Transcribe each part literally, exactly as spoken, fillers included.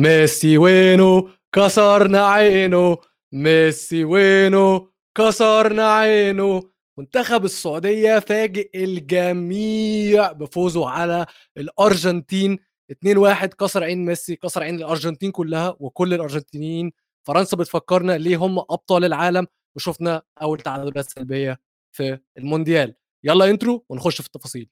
ميسي وينو كسرنا عينه، ميسي وينو كسرنا عينه. منتخب السعودية فاجئ الجميع بفوزه على الأرجنتين اتنين واحد، كسر عين ميسي، كسر عين الأرجنتين كلها وكل الأرجنتينيين. فرنسا بتفكرنا ليه هم أبطال العالم، وشوفنا أول تعادلات سلبية في المونديال. يلا انترو ونخش في التفاصيل.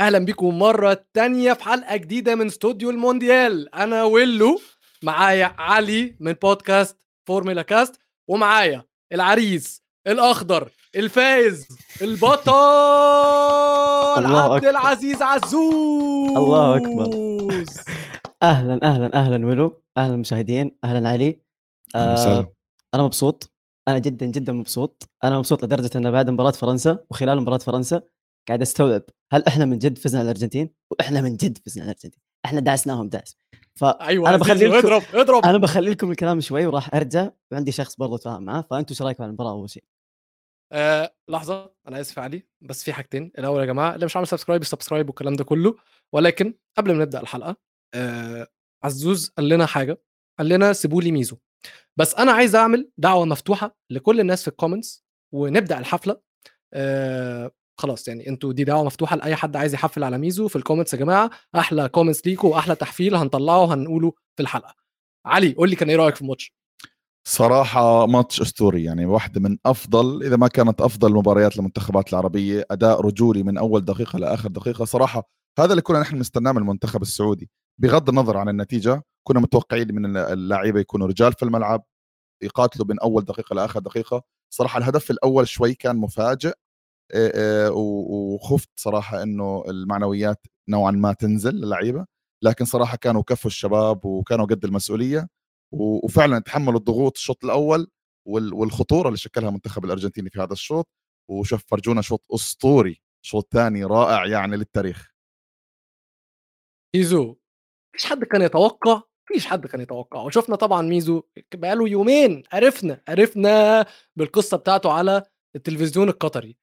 اهلا بكم مره تانية في حلقه جديده من استوديو المونديال. انا ويلو، معايا علي من بودكاست فورمولا كاست، ومعايا العريس الاخضر الفائز البطل عبد العزيز عزوز. الله اكبر. اهلا اهلا اهلا ويلو، اهلا مشاهدين، اهلا علي. آه انا مبسوط، انا جدا جدا مبسوط. انا مبسوط لدرجه ان بعد مباراه فرنسا وخلال مباراه فرنسا قاعد استوعب هل احنا من جد فزنا على الارجنتين، واحنا من جد فزنا على الارجنتين، احنا دعسناهم دعس. فايوه انا بخلي لكم اضرب اضرب انا بخلي لكم الكلام شوي وراح ارجع، وعندي شخص برضه اتفاهم معاه. فانتوا ايش رايكم على المباراه اول شيء؟ أه لحظه، انا اسف علي، بس في حاجتين. الاول يا جماعه، اللي مش عامل سبسكرايب سبسكرايب والكلام ده كله. ولكن قبل ما نبدا الحلقه، أه عزوز قال لنا حاجه، قال لنا سيبوا لي ميزو. بس انا عايز اعمل دعوه مفتوحه لكل الناس في الكومنتس ونبدا الحفله. أه خلاص يعني انتوا دي دعوه مفتوحه لاي حد عايز يحفل على ميزو في الكومنتس. يا جماعه احلى كومنتس ليكم واحلى تحفيل هنطلعه وهنقوله في الحلقه. علي قول لي كان ايه رايك في الماتش؟ صراحه ماتش اسطوري، يعني واحده من افضل اذا ما كانت افضل مباريات المنتخبات العربيه. اداء رجولي من اول دقيقه لاخر دقيقه. صراحه هذا اللي كنا نحن مستناه من المنتخب السعودي، بغض النظر عن النتيجه. كنا متوقعين من اللاعيبه يكونوا رجال في الملعب، يقاتلوا من اول دقيقه لاخر دقيقه. صراحه الهدف الاول شوي كان مفاجئ، وخفت صراحة أنه المعنويات نوعا ما تنزل للعيبة، لكن صراحة كانوا كفوا الشباب وكانوا قد المسؤولية، وفعلا تحملوا الضغوط. الشوط الأول والخطورة اللي شكلها منتخب الأرجنتيني في هذا الشوط، وشوف فرجونا شوط أسطوري، شوط ثاني رائع يعني للتاريخ. ميزو فيش حد كان يتوقع، فيش حد كان يتوقع. وشوفنا طبعا ميزو بقاله يومين، عرفنا عرفنا بالقصة بتاعته على التلفزيون القطري.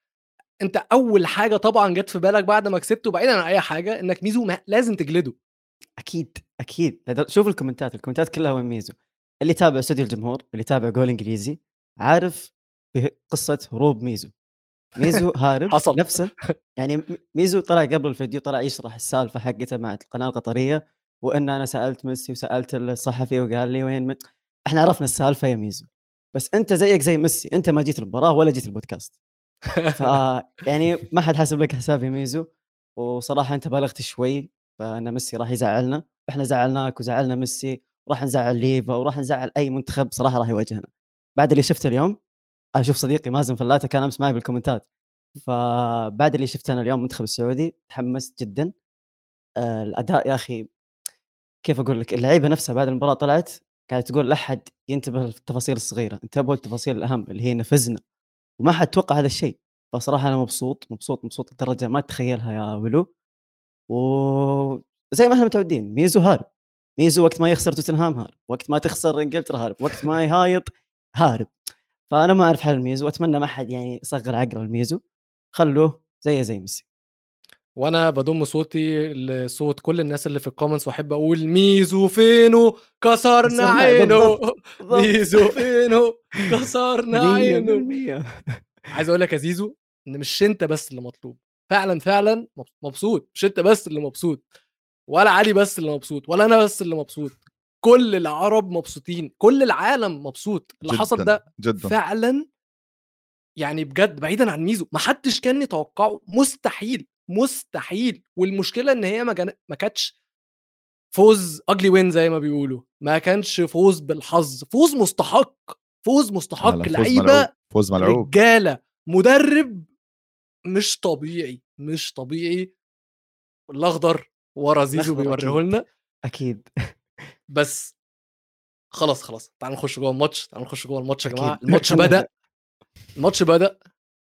انت اول حاجه طبعا جت في بالك بعد ما كسبته، بعيدا عن اي حاجه، انك ميزو ما لازم تجلده. اكيد اكيد. شوف الكومنتات، الكومنتات كلها وين ميزو. اللي تابع استوديو الجمهور، اللي تابع جول انجليزي، عارف قصه هروب ميزو. ميزو هارب نفسه، يعني ميزو طلع قبل الفيديو طلع يشرح السالفه حقته مع القناه القطريه، وان انا سالت ميسي وسالت الصحفي وقال لي وين مت... احنا عرفنا السالفه يا ميزو، بس انت زيك زي ميسي، انت ما جيت المباراه ولا جيت البودكاست. ف يعني ما حد حاسب لك حساب يا ميزو. وصراحه انت بالغت شوي، فانا ميسي راح يزعلنا، احنا زعلناك وزعلنا ميسي، وراح نزعل ليفا وراح نزعل اي منتخب صراحه راح يواجهنا بعد اللي شفته اليوم. اشوف صديقي مازن فلاته كان امس معي بالكومنتات، فبعد اللي شفته انا اليوم المنتخب السعودي تحمست جدا. الاداء يا اخي كيف اقول لك، اللعيبه نفسها بعد المباراه طلعت كانت تقول لحد ينتبه للتفاصيل الصغيره، انتبهوا للتفاصيل الاهم اللي هي نفذنا، وما حد توقع هذا الشيء. فصراحه انا مبسوط مبسوط مبسوط لدرجه ما تتخيلها يا ولو. وزي ما احنا متعودين، ميزو هارب. ميزو وقت ما يخسر توتنهام هارب، وقت ما تخسر انجلترا هارب، وقت ما يهايط هارب. فانا ما اعرف حل ميزو، واتمنى ما حد يعني يصغر عقله الميزو، خلوه زي زي ميسي. وانا بضم صوتي لصوت كل الناس اللي في الكومنتس، واحب اقول ميزو فينو كسرنا عينه، ميزو فينو كسرنا عينه. عايز اقول لك يا زيزو ان مش انت بس اللي مطلوب، فعلا فعلا مبسوط. مش انت بس اللي مبسوط، ولا علي بس اللي مبسوط، ولا انا بس اللي مبسوط، كل العرب مبسوطين، كل العالم مبسوط. اللي حصل ده جداً فعلا يعني بجد، بعيدا عن ميزو ما حدش كان يتوقعه، مستحيل مستحيل. والمشكله ان هي ما جن... ما كانتش فوز اجلي وين زي ما بيقولوا، ما كانش فوز بالحظ، فوز مستحق، فوز مستحق. لعيبه، فوز ملعوب، رجاله، مدرب مش طبيعي مش طبيعي. الاخضر ورا زيزو بيوريه لنا اكيد. بس خلاص خلاص تعالوا نخش جوه الماتش، تعالوا نخش جوه الماتش يا جماعه. الماتش بدا الماتش بدا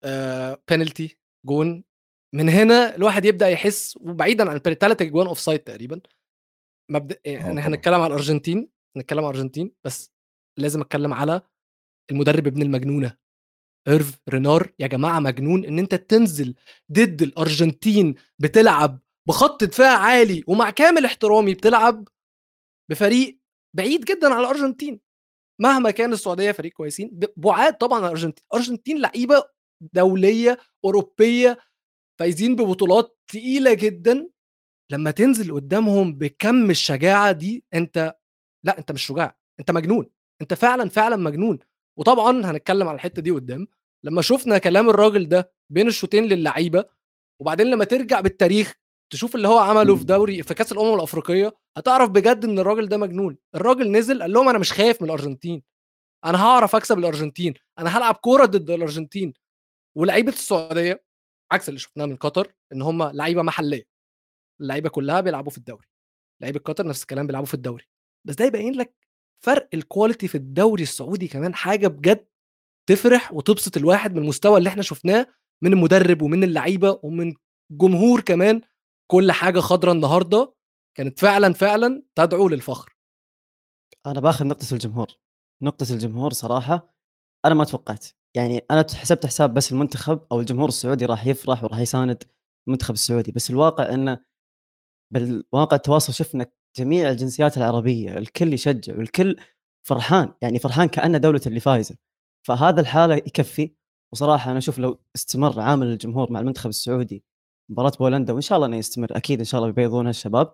آه... بنالتي، جون. من هنا الواحد يبدا يحس، وبعيدا عن الثلاثه اجوان اوف سايد تقريبا مبدا. يعني احنا هنتكلم على الارجنتين، نتكلم على الارجنتين، بس لازم اتكلم على المدرب ابن المجنونه ايرف رينار. يا جماعه مجنون ان انت تنزل ضد الارجنتين بتلعب بخط دفاع عالي، ومع كامل احترامي بتلعب بفريق بعيد جدا على الارجنتين. مهما كان السعوديه فريق كويسين بعاد طبعا على الارجنتين، الارجنتين لعيبه دوليه اوروبيه فايزين ببطولات تقيله جدا. لما تنزل قدامهم بكم الشجاعه دي، انت لا انت مش شجاع، انت مجنون، انت فعلا فعلا مجنون. وطبعا هنتكلم على الحته دي قدام لما شفنا كلام الراجل ده بين الشوطين للعيبه، وبعدين لما ترجع بالتاريخ تشوف اللي هو عمله في دوري في كاس الامم الافريقيه هتعرف بجد ان الراجل ده مجنون. الراجل نزل قال لهم انا مش خايف من الارجنتين، انا هعرف اكسب الارجنتين، انا هلعب كوره ضد الارجنتين. ولعيبه السعوديه عكس اللي شفناه من قطر ان هم لعيبه محليه، اللعيبه كلها بيلعبوا في الدوري، لعيبه قطر نفس الكلام بيلعبوا في الدوري. بس ده يبين لك فرق الكواليتي في الدوري السعودي، كمان حاجه بجد تفرح وتبسط الواحد من المستوى اللي احنا شفناه من المدرب ومن اللعيبه ومن جمهور كمان. كل حاجه خضرة النهارده كانت فعلا فعلا تدعو للفخر. انا باخذ نقطه الجمهور، نقطه الجمهور صراحه انا ما توقعت، يعني انا حسبت حساب بس المنتخب او الجمهور السعودي راح يفرح وراح يساند المنتخب السعودي، بس الواقع انه بالواقع التواصل شفنا جميع الجنسيات العربيه الكل يشجع والكل فرحان، يعني فرحان كانه دوله اللي فايزه. فهذا الحاله يكفي. وصراحه انا اشوف لو استمر عامل الجمهور مع المنتخب السعودي مباراة بولندا، وإن شاء الله أنه يستمر، أكيد إن شاء الله بيبيضونها الشباب،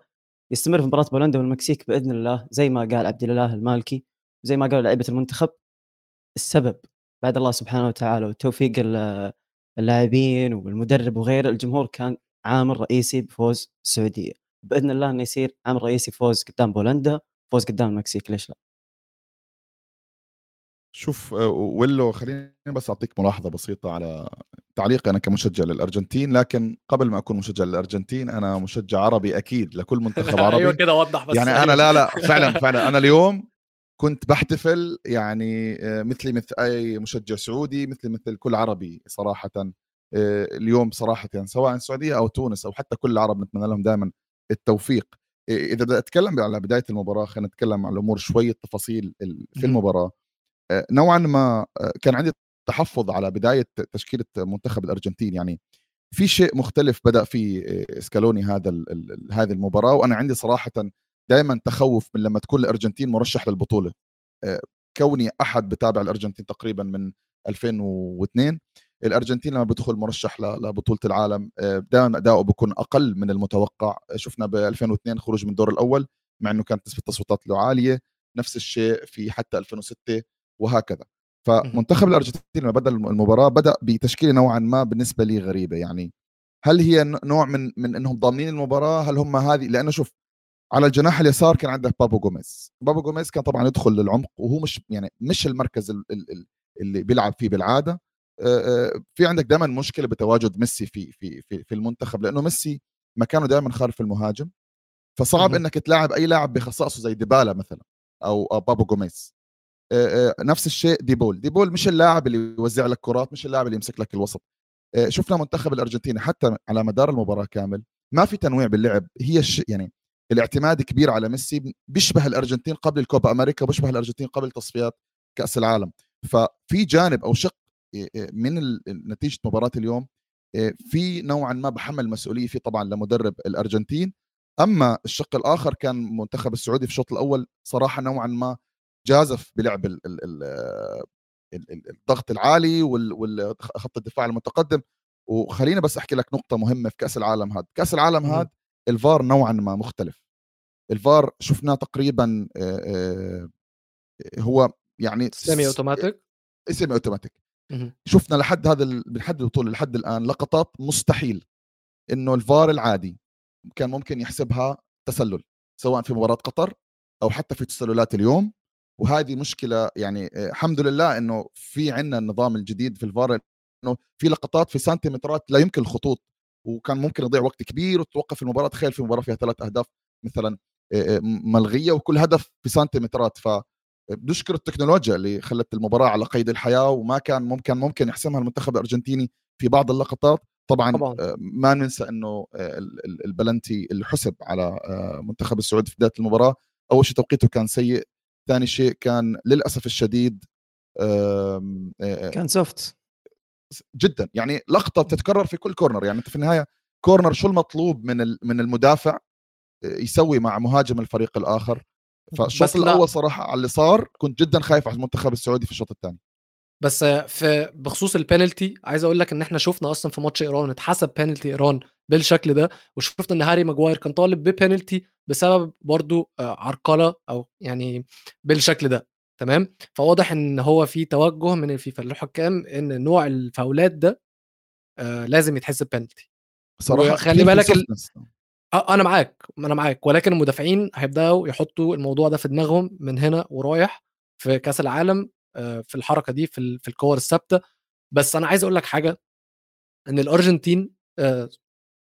يستمر في مباراة بولندا والمكسيك بإذن الله، زي ما قال عبد الله المالكي وزي ما قالوا لعيبة المنتخب، السبب بعد الله سبحانه وتعالى وتوفيق اللاعبين والمدرب وغيره، الجمهور كان عامل رئيسي بفوز السعودية. بإذن الله أنه يصير عامل رئيسي فوز قدام بولندا، فوز قدام المكسيك، ليش لا؟ شوف ولو خليني بس أعطيك ملاحظة بسيطة على تعليق أنا كمشجع للأرجنتين، لكن قبل ما أكون مشجع للأرجنتين أنا مشجع عربي أكيد لكل منتخب عربي. أيوة كده وضح بس. يعني أنا لا لا فعلا فعلا أنا اليوم كنت بحتفل يعني مثلي مثل أي مشجع سعودي، مثل مثل كل عربي صراحة اليوم صراحة، يعني سواء السعودية أو تونس أو حتى كل العرب نتمنى لهم دائما التوفيق. إذا أتكلم على بداية المباراة خلينا نتكلم عن الأمور شوية، تفاصيل في المباراة. نوعا ما كان عندي تحفظ على بداية تشكيلة منتخب الأرجنتين، يعني في شيء مختلف بدأ فيه سكالوني هذا هذه المباراة. وأنا عندي صراحة دائما تخوف من لما تكون الأرجنتين مرشح للبطولة، كوني أحد بتابع الأرجنتين تقريبا من ألفين واثنين. الأرجنتين لما بدخل مرشح لبطولة العالم دائما أداؤه بيكون أقل من المتوقع. شفنا ب ألفين واثنين خروج من الدور الأول مع أنه كانت نسبة التصويتات له عالية، نفس الشيء في حتى ألفين وستة وهكذا. فمنتخب الأرجنتين لما بدأ المباراة بدأ بتشكيلة نوعا ما بالنسبة لي غريبة، يعني هل هي نوع من من إنهم ضامنين المباراة؟ هل هم هذه؟ لأنه شوف على الجناح اليسار كان عندك بابو جوميز، بابو جوميز كان طبعا يدخل للعمق وهو مش يعني مش المركز اللي بيلعب فيه بالعادة. في عندك دائما مشكلة بتواجد ميسي في في في في المنتخب، لأنه ميسي مكانه دائما خلف المهاجم، فصعب إنك تلاعب أي لاعب بخصائصه زي ديبالا مثلا أو بابو جوميز. نفس الشيء ديبول، ديبول مش اللاعب اللي يوزع لك كرات، مش اللاعب اللي يمسك لك الوسط. شفنا منتخب الأرجنتين حتى على مدار المباراة كامل ما في تنويع باللعب، هي الش... يعني الاعتماد كبير على ميسي، بيشبه الأرجنتين قبل الكوبا أمريكا، بيشبه الأرجنتين قبل تصفيات كأس العالم. ففي جانب أو شق من نتيجة مباراة اليوم في نوعا ما بحمل مسؤولية في طبعا لمدرب الأرجنتين. أما الشق الآخر كان منتخب السعودي في الشوط الأول صراحة نوعا ما جازف بلعب ال ال ال ال الضغط العالي والخط الدفاع المتقدم. وخلينا بس أحكي لك نقطة مهمة في كأس العالم هذا، كأس العالم هذا الفار نوعا ما مختلف. الفار شفناه تقريبا هو يعني سيمي أوتوماتيك، سيمي أوتوماتيك. شفنا لحد هذا من حد البطولة لحد الآن لقطات مستحيل إنه الفار العادي كان ممكن يحسبها تسلل، سواء في مباراة قطر أو حتى في تسللات اليوم. وهذه مشكلة، يعني الحمد لله إنه في عنا النظام الجديد في الفار، إنه في لقطات في سنتيمترات لا يمكن الخطوط، وكان ممكن يضيع وقت كبير وتوقف المباراة. تخيل في مباراة فيها ثلاث أهداف مثلا ملغية وكل هدف في سنتيمترات. فبشكر التكنولوجيا اللي خلت المباراة على قيد الحياة، وما كان ممكن ممكن يحسمها المنتخب الأرجنتيني في بعض اللقطات. طبعا, طبعاً. ما ننسى إنه البلنتي اللي حسب على منتخب السعودية في بداية المباراة، أول شيء توقيته كان سيء، ثاني شيء كان للأسف الشديد كان سوفت جدا، يعني لقطة بتتكرر في كل كورنر. يعني أنت في النهاية كورنر شو المطلوب من من المدافع يسوي مع مهاجم الفريق الآخر؟ فالشوط الأول صراحة على اللي صار كنت جدا خايف على المنتخب السعودي في الشوط الثاني. بس في بخصوص البينالتي عايز اقول لك ان احنا شفنا اصلا في ماتش ايران اتحسب بينالتي ايران بالشكل ده، وشفنا ان هاري ماجواير كان طالب ببينالتي بسبب برضو عرقله او يعني بالشكل ده، تمام. فواضح ان هو في توجه من الفيفا للحكام ان نوع الفاولات ده لازم يتحسب بينالتي صراحه. خلي بالك ال... انا معاك انا معاك ولكن المدافعين هيبداوا يحطوا الموضوع ده في دماغهم من هنا ورايح في كاس العالم، في الحركه دي في في الكور الثابته. بس انا عايز اقول لك حاجه، ان الارجنتين آه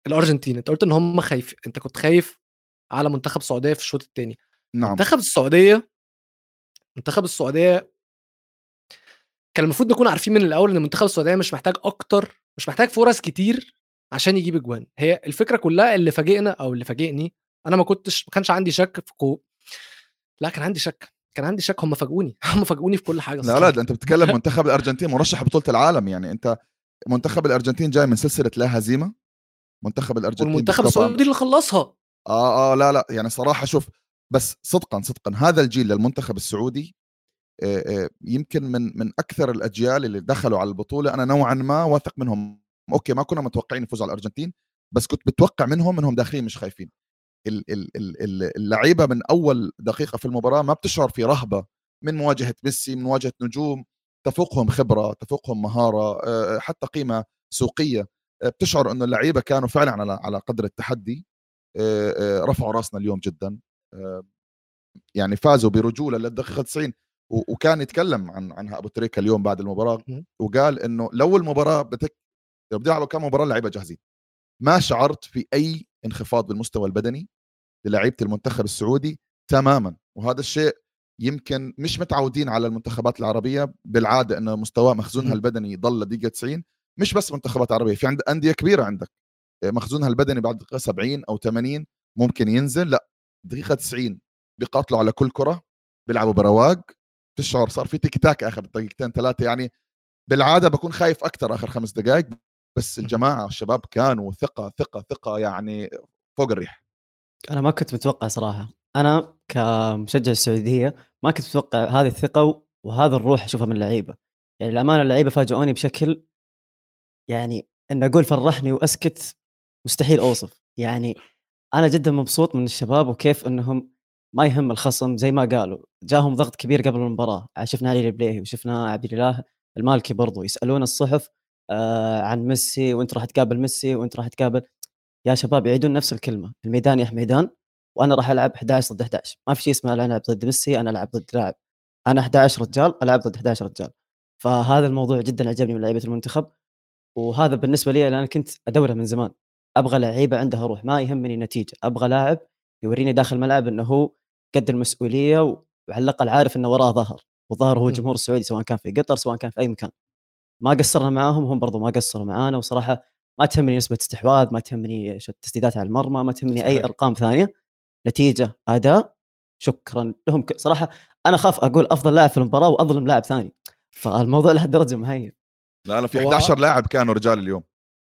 الارجنتين انت قلت ان هم خايف، انت كنت خايف على منتخب السعوديه في الشوط الثاني. نعم. منتخب السعوديه منتخب السعوديه كان المفروض نكون عارفين من الاول ان منتخب السعوديه مش محتاج اكتر مش محتاج فرص كتير عشان يجيب اجوان. هي الفكره كلها اللي فاجئنا او اللي فاجئني انا، ما كنتش ما كانش عندي شك في قو... لا كان عندي شك كان عندي شك هم فاجئوني هم فاجئوني في كل حاجه صراحة. لا لا انت بتتكلم منتخب الارجنتين مرشح بطوله العالم، يعني انت منتخب الارجنتين جاي من سلسله لا هزيمه، منتخب الارجنتين والمنتخب السعودي اللي خلصها. اه اه لا لا يعني صراحه شوف، بس صدقا صدقا هذا الجيل للمنتخب السعودي آآ آآ يمكن من من اكثر الاجيال اللي دخلوا على البطوله انا نوعا ما واثق منهم. اوكي ما كنا متوقعين يفوز على الارجنتين، بس كنت بتوقع منهم انهم داخلين مش خايفين. اللعيبه من اول دقيقه في المباراه ما بتشعر في رهبه من مواجهه ميسي، من مواجهه نجوم تفوقهم خبره، تفوقهم مهاره، حتى قيمه سوقيه. بتشعر انه اللعيبه كانوا فعلا على على قدر التحدي، رفعوا راسنا اليوم جدا، يعني فازوا برجوله للدقيقه تسعين. وكان يتكلم عن عنها ابو تريكه اليوم بعد المباراه وقال انه لو المباراه بتك لو بدعوا كم مباراه اللعيبه جاهزين. ما شعرت في اي انخفاض بالمستوى البدني للاعيبه المنتخب السعودي تماما، وهذا الشيء يمكن مش متعودين على المنتخبات العربيه. بالعاده انه مستوى مخزونها البدني يضل لدقيقه تسعين، مش بس منتخبات عربيه، في عند انديه كبيره عندك مخزونها البدني بعد دقيقه سبعين او ثمانين ممكن ينزل، لا دقيقه تسعين بيقاتلوا على كل كره، بيلعبوا برواق. تشعر صار في تيك تاك اخر دقيقتين ثلاثه، يعني بالعاده بكون خايف اكثر اخر خمس دقائق، بس الجماعه الشباب كانوا ثقه ثقه ثقه يعني فوق الريح. انا ما كنت متوقع صراحه، انا كمشجع السعوديه ما كنت متوقع هذه الثقه وهذا الروح اشوفها من اللعيبه. يعني الامانه اللعيبه فاجئوني بشكل، يعني ان اقول فرحني واسكت مستحيل اوصف. يعني انا جدا مبسوط من الشباب وكيف انهم ما يهم الخصم، زي ما قالوا جاهم ضغط كبير قبل المباراه. شفنا علي البليهي وشفنا عبد الله المالكي برضو يسالون الصحف آه عن ميسي، وانت راح تقابل ميسي وانت راح تقابل يا شباب، يعيدون نفس الكلمه، الميدان يا ميدان، وانا راح العب احد عشر ضد احد عشر. ما في شيء اسمه انا العب ضد ميسي، انا العب ضد لاعب، انا احد عشر رجال العب ضد احد عشر رجال. فهذا الموضوع جدا عجبني من لعيبه المنتخب، وهذا بالنسبه لي انا كنت ادوره من زمان. ابغى لعيبه عندها روح، ما يهمني النتيجه، ابغى لاعب يوريني داخل الملعب انه هو قد المسؤوليه، وعلى الاقل عارف انه وراه ظهر، وظهر هو الجمهور السعودي سواء كان في قطر سواء كان في اي مكان. ما قصرنا معاهم، هم برضو ما قصروا معانا. وصراحه ما تهمني نسبه استحواذ، ما تهمني تسديدات على المرمى، ما تهمني اي ارقام ثانيه، نتيجه اداء شكرا لهم. صراحه انا خاف اقول افضل لاعب في المباراه واظلم لاعب ثاني، فالموضوع لهالدرجه مهين. لا انا في احد عشر لاعب كانوا رجال اليوم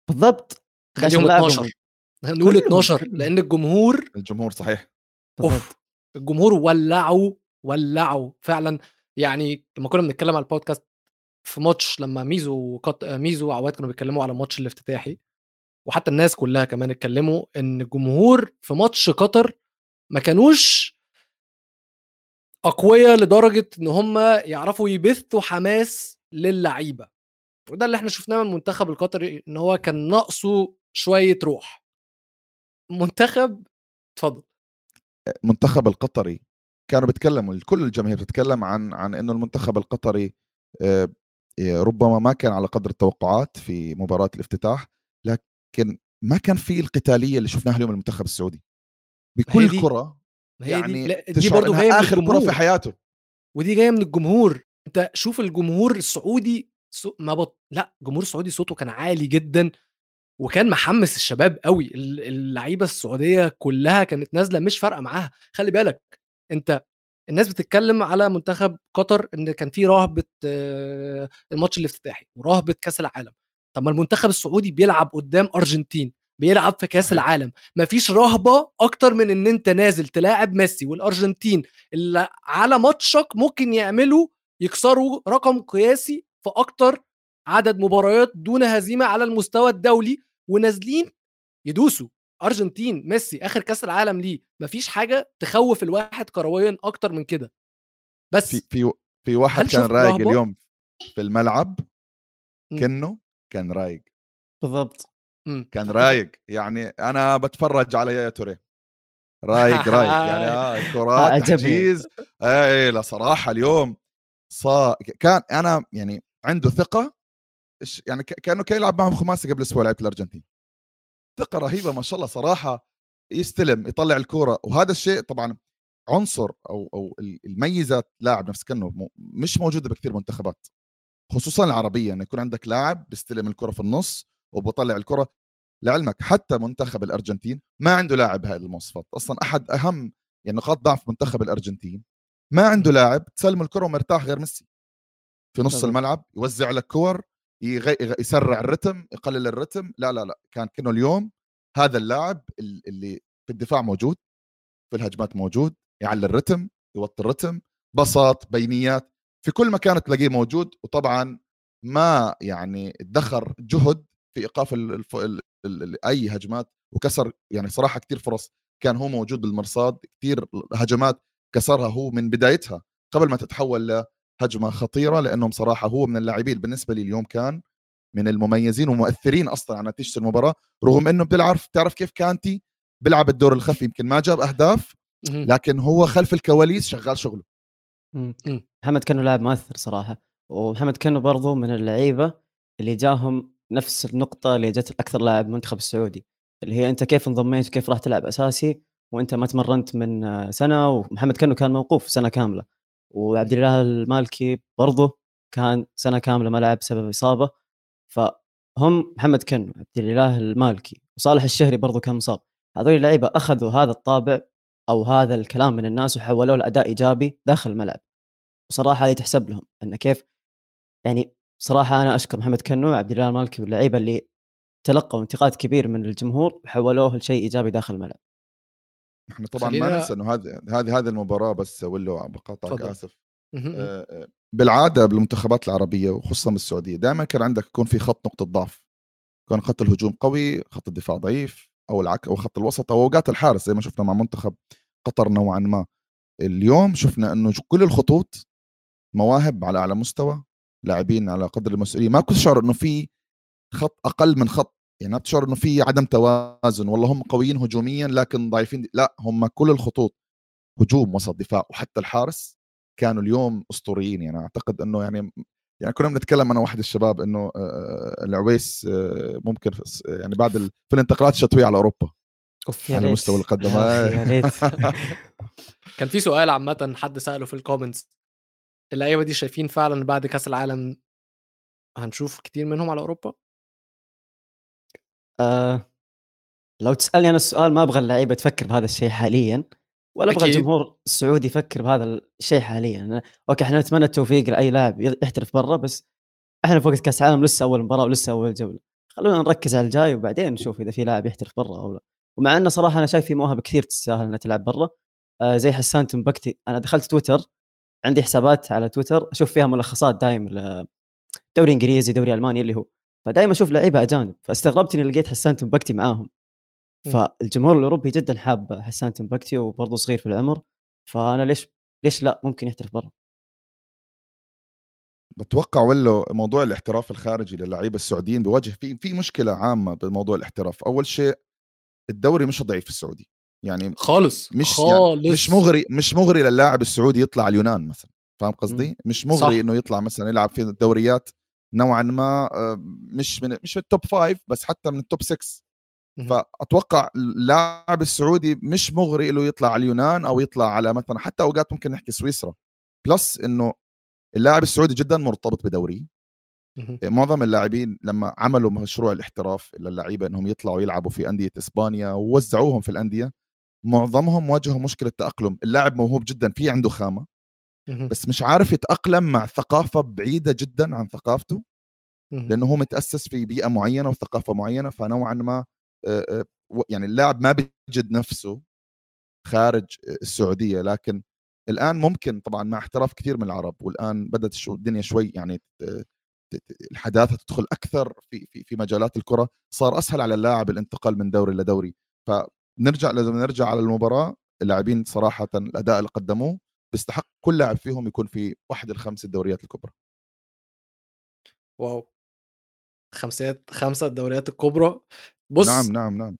بالضبط، اليوم اثنا عشر نقول اثنا عشر لان الجمهور الجمهور صحيح اوف الجمهور ولعوا ولعوا فعلا. يعني لما كنا بنتكلم على البودكاست في ماتش، لما ميزو كت... ميزو وعواد كانوا بيتكلموا على ماتش الافتتاحي، وحتى الناس كلها كمان اتكلموا ان الجمهور في ماتش قطر ما كانوش اقوياء لدرجه ان هم يعرفوا يبثوا حماس للعيبه، وده اللي احنا شفناه من المنتخب القطري ان هو كان ناقصه شويه روح. منتخب اتفضل المنتخب القطري كانوا بيتكلموا، كل الجماهير بتتكلم عن عن انه المنتخب القطري اه ربما ما كان على قدر التوقعات في مباراة الافتتاح، لكن ما كان فيه القتالية اللي شفناها اليوم المنتخب السعودي بكل دي. كرة دي. يعني دي. دي برضو جاية آخر كرة في حياته، ودي جاية من الجمهور. انت شوف الجمهور السعودي سو... ما بط... لا الجمهور السعودي صوته كان عالي جدا وكان محمس الشباب قوي. اللعيبة السعودية كلها كانت نازلة مش فارقة معاها. خلي بالك انت الناس بتتكلم على منتخب قطر ان كان فيه رهبه الماتش الافتتاحي ورهبه كاس العالم. طب ما المنتخب السعودي بيلعب قدام ارجنتين، بيلعب في كاس العالم، مفيش رهبه اكتر من ان انت نازل تلاعب ميسي والارجنتين اللي على ماتشك ممكن يعملوا يكسروا رقم قياسي في اكتر عدد مباريات دون هزيمه على المستوى الدولي، ونازلين يدوسوا ارجنتين. ميسي اخر كاس العالم ليه، مفيش حاجه تخوف الواحد كرويا اكتر من كده. بس في في, في واحد كان رايق اليوم في الملعب، كنه كان رايق بالضبط، كان رايق يعني. انا بتفرج على يا توري رايق رايق يعني اه كرات تحجيز. اي لا صراحه اليوم صا كان انا يعني عنده ثقه يعني كانه كان يلعب معهم خماسي قبل اسبوع، لعبت الارجنتين ثقه رهيبه ما شاء الله صراحه، يستلم يطلع الكوره. وهذا الشيء طبعا عنصر او او الميزه لاعب نفس كنه مش موجوده بكثير منتخبات خصوصا العربيه، ان يكون عندك لاعب بيستلم الكره في النص وبطلع الكره. لعلمك حتى منتخب الارجنتين ما عنده لاعب هاي المواصفات اصلا، احد اهم يعني نقاط ضعف منتخب الارجنتين ما عنده لاعب تسلم الكره ومرتاح غير ميسي في نص الملعب، يوزع لك كور، يسرع الرتم، يقلل الرتم. لا لا لا كان كنه اليوم هذا اللاعب اللي في الدفاع موجود، في الهجمات موجود، يعلي الرتم، يوطي الرتم، بساط، بينيات، في كل مكان تلاقيه موجود. وطبعا ما يعني ادخر جهد في ايقاف اي هجمات وكسر يعني صراحه كتير فرص. كان هو موجود بالمرصاد، كتير هجمات كسرها هو من بدايتها قبل ما تتحول لهجمه خطيره، لانهم صراحه هو من اللاعبين بالنسبه لي اليوم كان من المميزين ومؤثرين اصلا على نتيجه المباراه، رغم انه بتعرف تعرف كيف كانتي بيلعب الدور الخفي، يمكن ما جاب اهداف لكن هو خلف الكواليس شغال شغله. محمد كانوا لاعب مؤثر صراحه، ومحمد كانوا برضو من اللعيبه اللي جاهم نفس النقطة اللي جت أكثر لاعب منتخب السعودي، اللي هي أنت كيف انضميت وكيف راح تلعب أساسي وأنت ما تمرنت من سنة. ومحمد كنو كان موقوف سنة كاملة، وعبد الله المالكي برضه كان سنة كاملة ما لعب بسبب إصابة. فهم محمد كنو، عبد الله المالكي، وصالح الشهري برضه كان مصاب. هذول اللعيبة أخذوا هذا الطابع أو هذا الكلام من الناس وحولوه لأداء إيجابي داخل الملعب، وصراحة هذه تحسب لهم أن كيف يعني. صراحة أنا أشكر محمد كنو، عبد الله المالكي، واللعيبة اللي تلقوا انتقاد كبير من الجمهور وحولوه لشيء إيجابي داخل الملعب. نحن طبعاً خلينا... ما ننسى إنه هذه هذه هذه المباراة، بس ولو بقاطعك آسف. آه بالعادة بالمنتخبات العربية وخصوصاً بالسعودية دائماً كان عندك يكون في خط نقطة ضعف، كان خط الهجوم قوي، خط الدفاع ضعيف، أو العكس، أو خط الوسط، أو أوقات الحارس زي ما شفنا مع منتخب قطر نوعاً ما. اليوم شفنا إنه كل الخطوط مواهب على أعلى مستوى، لاعبين على قدر المسؤوليه، ما كنت شعر انه في خط اقل من خط، يعني ما بتشعر انه في عدم توازن. والله هم قويين هجوميا لكن ضعيفين، لا هم كل الخطوط هجوم وسط دفاع، وحتى الحارس كانوا اليوم اسطوريين. يعني اعتقد انه يعني يعني كنا بنتكلم انا واحد الشباب انه العويس ممكن يعني بعد ال... في الانتقالات الشتويه على اوروبا اوف على مستوى القدمات. كان في سؤال عامه حد ساله في الكومنتس، اللعيبه دي شايفين فعلا بعد كاس العالم هنشوف كتير منهم على اوروبا؟ أه لو تسالني انا السؤال، ما ابغى اللعيبه تفكر بهذا الشيء حاليا، ولا ابغى الجمهور السعودي يفكر بهذا الشيء حاليا. اوكي احنا نتمنى التوفيق لاي لاعب يحترف برا، بس احنا في وقت كاس العالم لسه اول مباراه ولسه اول جوله، خلونا نركز على الجاي وبعدين نشوف اذا في لاعب يحترف برا او لا. ومع انه صراحه انا شايف في مواهب كثير تستاهل انها تلعب برا، أه زي حسان تنبكتي. انا دخلت تويتر، عندي حسابات على تويتر أشوف فيها ملخصات دايم لدوري إنجليزي، دوري ألماني اللي هو، فدايم أشوف لعيبة أجانب، فاستغربت إني لقيت حسان تنبكتي معاهم. فالجمهور الأوروبي جدا حاب حسان تنبكتي، وبرضه صغير في العمر، فأنا ليش ليش لا، ممكن يحترف برا. بتوقع ولا موضوع الاحتراف الخارجي للعيبة السعوديين بواجه في في مشكلة عامة بموضوع الاحتراف. أول شيء الدوري مش ضعيف في السعودي يعني خالص، مش خالص. يعني مش مغري مش مغري للاعب السعودي يطلع اليونان مثلا، فاهم قصدي؟ مش مغري صح. انه يطلع مثلا يلعب في الدوريات نوعا ما مش من مش من التوب خمسة، بس حتى من التوب ستة. فاتوقع اللاعب السعودي مش مغري انه يطلع على اليونان او يطلع على مثلا حتى اوقات ممكن نحكي سويسرا. بلس انه اللاعب السعودي جدا مرتبط بدوري. معظم اللاعبين لما عملوا مشروع الاحتراف للعيبه انهم يطلعوا يلعبوا في انديه اسبانيا ووزعوهم في الانديه، معظمهم واجهوا مشكلة تأقلم. اللاعب موهوب جدا، في عنده خامة، بس مش عارف يتأقلم مع ثقافة بعيدة جدا عن ثقافته، لأنه هو متأسس في بيئة معينة وثقافة معينة، فنوعا ما يعني اللاعب ما بيجد نفسه خارج السعودية. لكن الآن ممكن طبعا مع احتراف كثير من العرب، والآن بدأت الدنيا شوي يعني الحداثة تدخل أكثر في في في مجالات الكرة، صار أسهل على اللاعب الانتقال من دوري لدوري. فنرجع لازم نرجع على المباراة، اللاعبين صراحة الأداء اللي قدموه بيستحق كل لاعب فيهم يكون في واحد الخمس الدوريات الكبرى. واو، خمسة خمسة الدوريات الكبرى. بص، نعم نعم نعم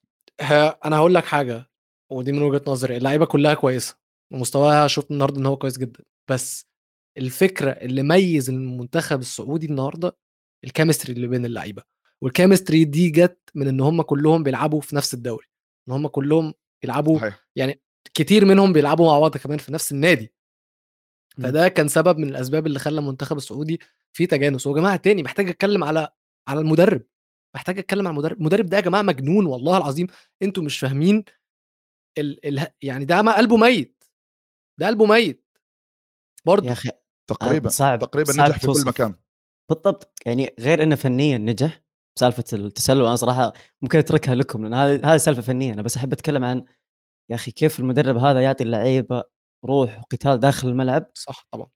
أنا هقول لك حاجة، ودي من وجهة نظري، اللعيبة كلها كويسة ومستواها شفت النهاردة إن هو كويس جدا، بس الفكرة اللي ميز المنتخب السعودي النهاردة الكيمستري اللي بين اللعيبة، والكيمستري دي جت من إن هم كلهم بيلعبوا في نفس الدوري، إن هم كلهم بيلعبوا حي. يعني كتير منهم بيلعبوا مع بعض كمان في نفس النادي، فده كان سبب من الأسباب اللي خلى المنتخب السعودي في تجانس. ويا جماعة تاني محتاج أتكلم على على المدرب، محتاج أتكلم على المدرب. المدرب ده يا جماعة مجنون والله العظيم، أنتوا مش فاهمين ال... ال... يعني ده ما قلبه ميت، ده قلبه ميت برضه تقريبا صعب. تقريبا صعب نجح في كل مكان بالضبط، يعني غير انه فنيا نجح بسالفه التسلل. انا صراحه ممكن اتركها لكم لان هذه هذه سالفه فنيه، انا بس احب اتكلم عن يا اخي كيف المدرب هذا يعطي اللعيبه روح وقتال داخل الملعب. صح طبعا.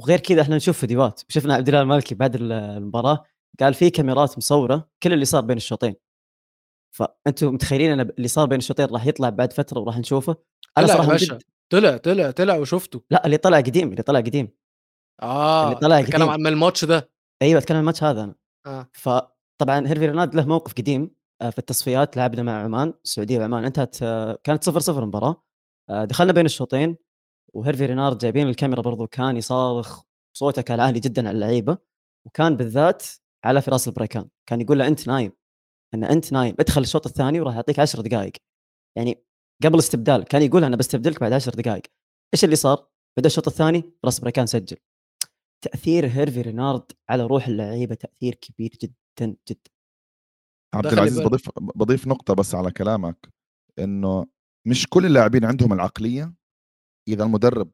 وغير كذا احنا نشوف فيديوهات، شفنا عبد الله المالكي بعد المباراه قال في كاميرات مصوره كل اللي صار بين الشوطين، فانتم متخيلين انا اللي صار بين الشوطين راح يطلع بعد فتره وراح نشوفه. انا صراحه طلع طلع طلع وشفته. لا اللي طلع قديم، اللي طلع قديم اه اللي طلع قديم. عن الماتش ده؟ ايوه اتكلم عن الماتش هذا انا آه. فطبعا هيرفي ريناد له موقف قديم في التصفيات، لعبنا مع عمان، السعوديه وعمان، انتهت كانت صفر صفر المباراه، دخلنا بين الشوطين وهيرفي ريناد جايبين الكاميرا برضو كان يصارخ، صوته كان عالي جدا على اللعيبه، وكان بالذات على فراس البريكان، كان يقول له انت نايم، ان انت نايم ادخل الشوط الثاني وراح يعطيك عشر دقائق، يعني قبل استبدال كان يقول انا بستبدلك بعد عشر دقائق. ايش اللي صار؟ بدا الشوط الثاني راس بريكان سجل. تاثير هيرفي رينارد على روح اللعيبه تاثير كبير جدا جدا. عبد العزيز بضيف بضيف نقطه بس على كلامك، انه مش كل اللاعبين عندهم العقليه اذا المدرب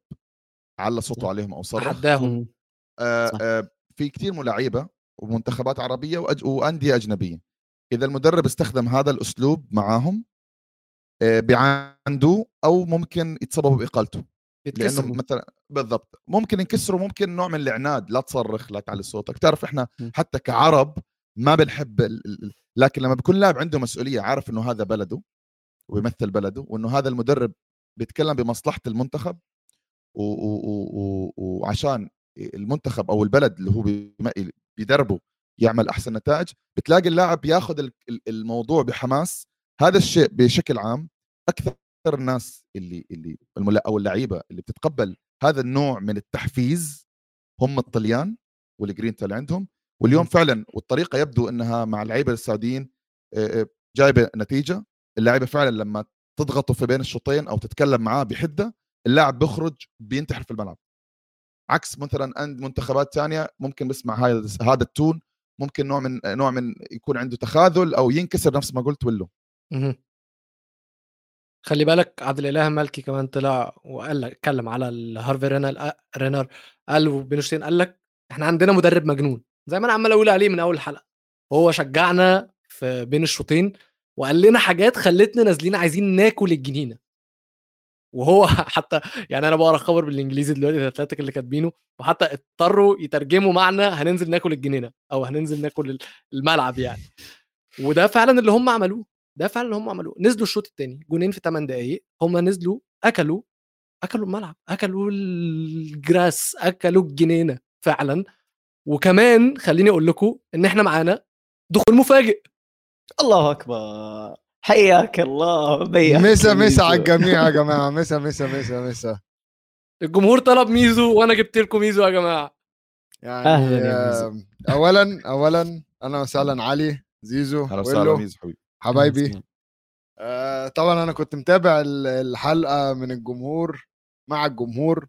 على صوته عليهم او صرخ حداهم. آه آه في كثير من لعيبه ومنتخبات عربيه وانديه اجنبيه اذا المدرب استخدم هذا الاسلوب معاهم بيعاندوا او ممكن يتصابوا باقالته، لانه مثلا بالضبط ممكن ينكسروا، ممكن نوع من العناد، لا تصرخ لا تعلي صوتك. تعرف احنا حتى كعرب ما بنحب ال... لكن لما بيكون لاعب عنده مسؤوليه، عارف انه هذا بلده ويمثل بلده، وانه هذا المدرب بيتكلم بمصلحه المنتخب و... و... و... وعشان المنتخب او البلد اللي هو بي... بيدربه يعمل احسن نتائج، بتلاقي اللاعب ياخذ الموضوع بحماس. هذا الشيء بشكل عام اكثر الناس اللي اللي او اللعيبه اللي بتتقبل هذا النوع من التحفيز هم الطليان والجرينتا اللي عندهم. واليوم فعلا والطريقه يبدو انها مع اللعيبه السعوديين جايبه نتيجه. اللعيبه فعلا لما تضغطوا في بين الشوطين او تتكلم معاه بحده، اللاعب بيخرج بينتحر في الملعب، عكس مثلا عند منتخبات ثانيه ممكن بسمع هذا هذا التون، ممكن نوع من نوع من يكون عنده تخاذل او ينكسر نفس ما قلت وله. خلي بالك عبد الإله مالكي كمان طلع وقال لك، اتكلم على الهارفي رينر رينر قال وبنشتين قال لك احنا عندنا مدرب مجنون، زي ما انا عمال اقول عليه من اول الحلقه، هو شجعنا في بين الشوطين وقال لنا حاجات خلتنا نازلين عايزين ناكل الجنينه. وهو حتى يعني انا بقرا خبر بالانجليزي دلوقتي الثلاثه اللي كاتبينه، وحتى اضطروا يترجموا معنا هننزل ناكل الجنينه او هننزل ناكل الملعب يعني. وده فعلا اللي هم عملوه، ده فعلا اللي هم عملوه. نزلوا الشوط الثاني جونين في ثمانية دقائق، هم نزلوا اكلوا اكلوا الملعب، اكلوا الجراس، اكلوا الجنينه فعلا. وكمان خليني اقول لكم ان احنا معانا دخول مفاجئ. الله اكبر، حياك الله، مسا مسا على الجميع يا جماعه، مسا مسا مسا مسا. الجمهور طلب ميزو وانا جبت لكم ميزو يا جماعه. يعني اهلا يا ميزو. اولا اولا انا وسهلا علي زيزو، ويلو ميزو حبيبي حبايبي. آه طبعا انا كنت متابع الحلقه من الجمهور مع الجمهور،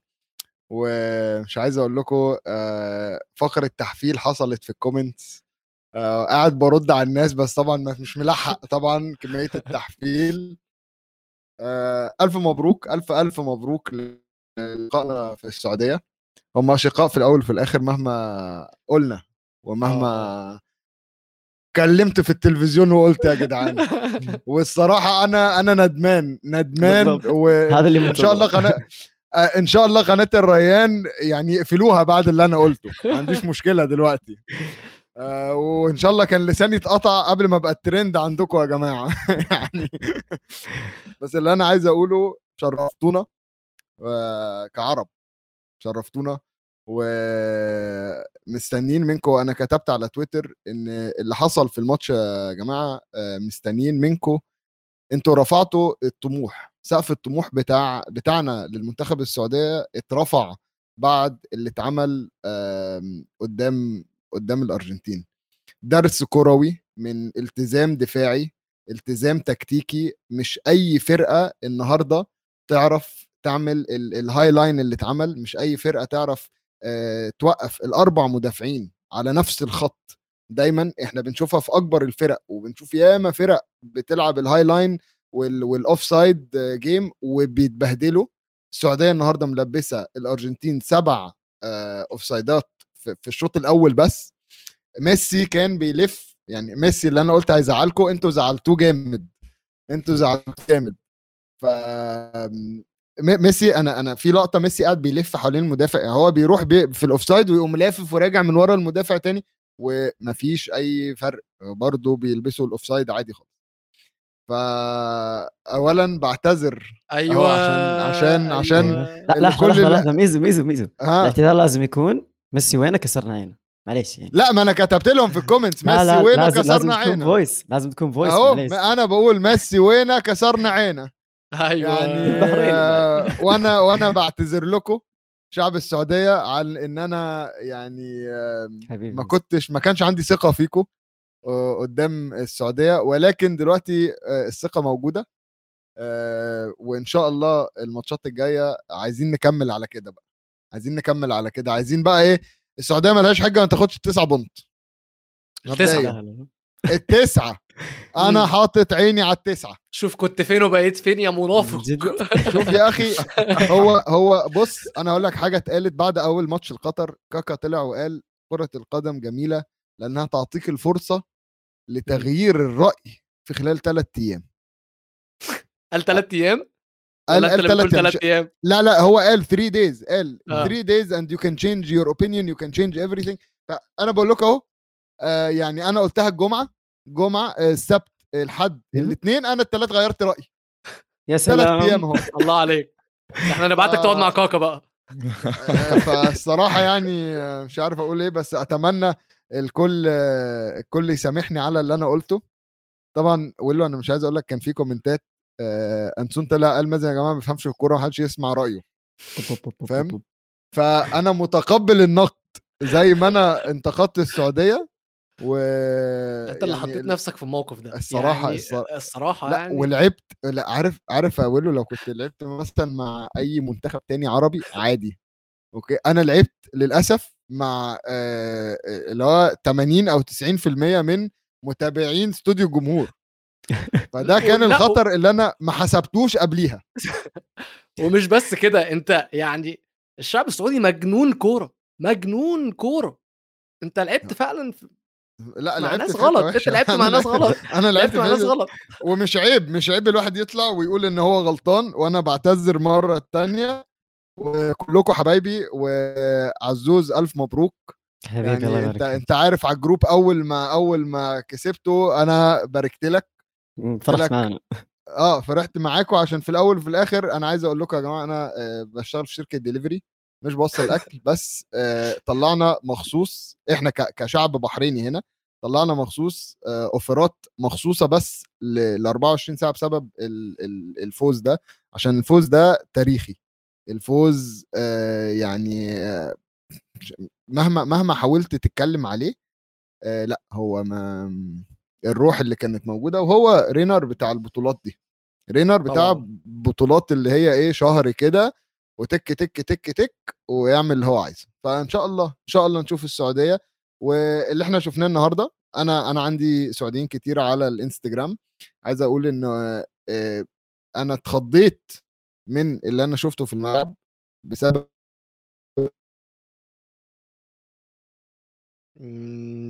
ومش عايز اقول لكم آه فقره تحفيل حصلت في الكومنتس، آه قاعد برد على الناس بس طبعا مش ملحق طبعا كميه التحفيل. ألف مبروك ألف ألف مبروك للقائنا في السعودية. هم أشقاء في الأول وفي الآخر مهما قلنا ومهما كلمت في التلفزيون وقلت يا جدعان. والصراحة أنا أنا ندمان ندمان وإن شاء الله قناة إن شاء الله قناة الريان يعني يقفلوها بعد اللي أنا قلته, ما عنديش مشكلة دلوقتي. آه وإن شاء الله كان لساني اتقطع قبل ما بقى الترند عندكم يا جماعة. يعني بس اللي أنا عايز أقوله شرفتونا آه كعرب, شرفتونا ومستنين منكم. أنا كتبت على تويتر إن اللي حصل في الماتش يا جماعة آه مستنين منكم, أنتوا رفعتوا الطموح, سقف الطموح بتاع بتاعنا للمنتخب السعودية اترفع بعد اللي اتعمل آه قدام قدام الأرجنتين. درس كروي من التزام دفاعي, التزام تكتيكي. مش أي فرقة النهاردة تعرف تعمل الهاي لاين اللي اتعمل, مش أي فرقة تعرف اه توقف الأربع مدافعين على نفس الخط. دايما احنا بنشوفها في أكبر الفرق, وبنشوف ياما فرق بتلعب الهاي لاين والأوف سايد جيم وبيتبهدلوا. السعودية النهاردة ملبسة الأرجنتين سبع اه أوف سايدات في الشوط الاول بس. ميسي كان بيلف, يعني ميسي اللي انا قلت هيزعلكم انتوا زعلتوه جامد, انتوا زعلتوه جامد. ف ميسي انا انا في لقطه ميسي قاعد بيلف حوالين المدافع, هو بيروح بي في الاوفسايد ويقوم لافف وراجع من ورا المدافع تاني, ومفيش اي فرق, برضو بيلبسوا الاوفسايد عادي خالص. فأولاً بعتذر. ايوه عشان عشان عشان أيوة. لا كل لازم ميزو ميزو ميزو الاعتذار لازم يكون ميسي وينه كسرنا عينه, معلش يعني. لا ما انا كتبت لهم في الكومنتس ميسي وينه كسرنا عينه, لازم تكون فويس. انا بقول ميسي وينه كسرنا عينه. ايوه يعني آه وانا وانا بعتذر لكم شعب السعوديه على ان انا يعني آه ما كنتش ما كانش عندي ثقه فيكم آه قدام السعوديه, ولكن دلوقتي آه الثقه موجوده. آه وان شاء الله الماتشات الجايه عايزين نكمل على كده بقى, عايزين نكمل على كده. عايزين بقى ايه, السعوديه مالهاش حاجه ما تاخدش التسعه بونت. التسعه التسعه انا حاطط عيني على التسعه. شوف كنت فين وبقيت فين يا منافق. شوف يا اخي, هو هو بص انا هقول لك حاجه اتقالت بعد اول ماتش القطر. كاكا طلع وقال كره القدم جميله لانها تعطيك الفرصه لتغيير الراي في خلال ثلاثة ايام. قال ثلاثة ايام؟ قال قال ايام. لا لا هو قال ثلاثة دايز, قال ثلاثة دايز and you can change your opinion, you can change everything. فانا بقول لك اهو, يعني انا قلتها الجمعه, الجمعه السبت الحد الاثنين, انا الثلاث غيرت رايي. يا سلام, ثلاث ايام اهو. الله عليك, احنا انا بعتك تقعد مع كاكا بقى. فالصراحه يعني مش عارف اقول ايه, بس اتمنى الكل الكل يسامحني على اللي انا قلته. طبعا ولو انا مش عايز اقول لك, كان في كومنتات أنسون طلع قال ماذا يا جماعة ما بفهمش الكورة ومحدش يسمع رأيه. فاهم؟ فأنا متقبل النقد زي ما أنا انتقدت السعودية. و... أنت اللي يعني حطيت نفسك في الموقف ده الصراحة, يعني الصراحة, الصراحة لا يعني. ولعبت لا عارف عارف أقوله, لو كنت لعبت مثلا مع أي منتخب تاني عربي عادي أوكي. أنا لعبت للأسف مع اللي هو ثمانين أو تسعين بالمية من متابعين استوديو الجمهور. فده كان الخطر اللي انا ما حسبتوش قبليها. ومش بس كده, انت يعني الشعب السعودي مجنون كوره, مجنون كوره. انت لعبت فعلا في... لا لعبت ناس غلط, انت لعبت مع ناس غلط. انا لعبت مع ناس غلط, ومش عيب مش عيب الواحد يطلع ويقول ان هو غلطان. وانا بعتذر مره تانية, وكلكم حبايبي. وعزوز ألف مبروك حبيبي, يعني انت انت عارف على الجروب, اول ما اول ما كسبته انا باركت لك, فرحت معانا. اه فرحت معاكم, عشان في الاول وفي الاخر انا عايز اقول لكم يا جماعه انا بشتغل في شركه ديليفري, مش بوصل اكل بس. طلعنا مخصوص احنا كشعب بحريني هنا, طلعنا مخصوص اوفرات مخصوصه بس ل أربعة وعشرين ساعة بسبب الفوز ده, عشان الفوز ده تاريخي. الفوز يعني مهما مهما حاولت تتكلم عليه, لا هو ما الروح اللي كانت موجودة. وهو رينر بتاع البطولات دي, رينر بتاع بطولات اللي هي ايه, شهر كده وتك تك تك تك ويعمل اللي هو عايزه. فان شاء الله ان شاء الله نشوف السعودية. واللي احنا شفناه النهاردة, انا انا عندي سعوديين كتير على الانستجرام. عايز اقول ان انا اتخضيت من اللي انا شفته في الملعب بسبب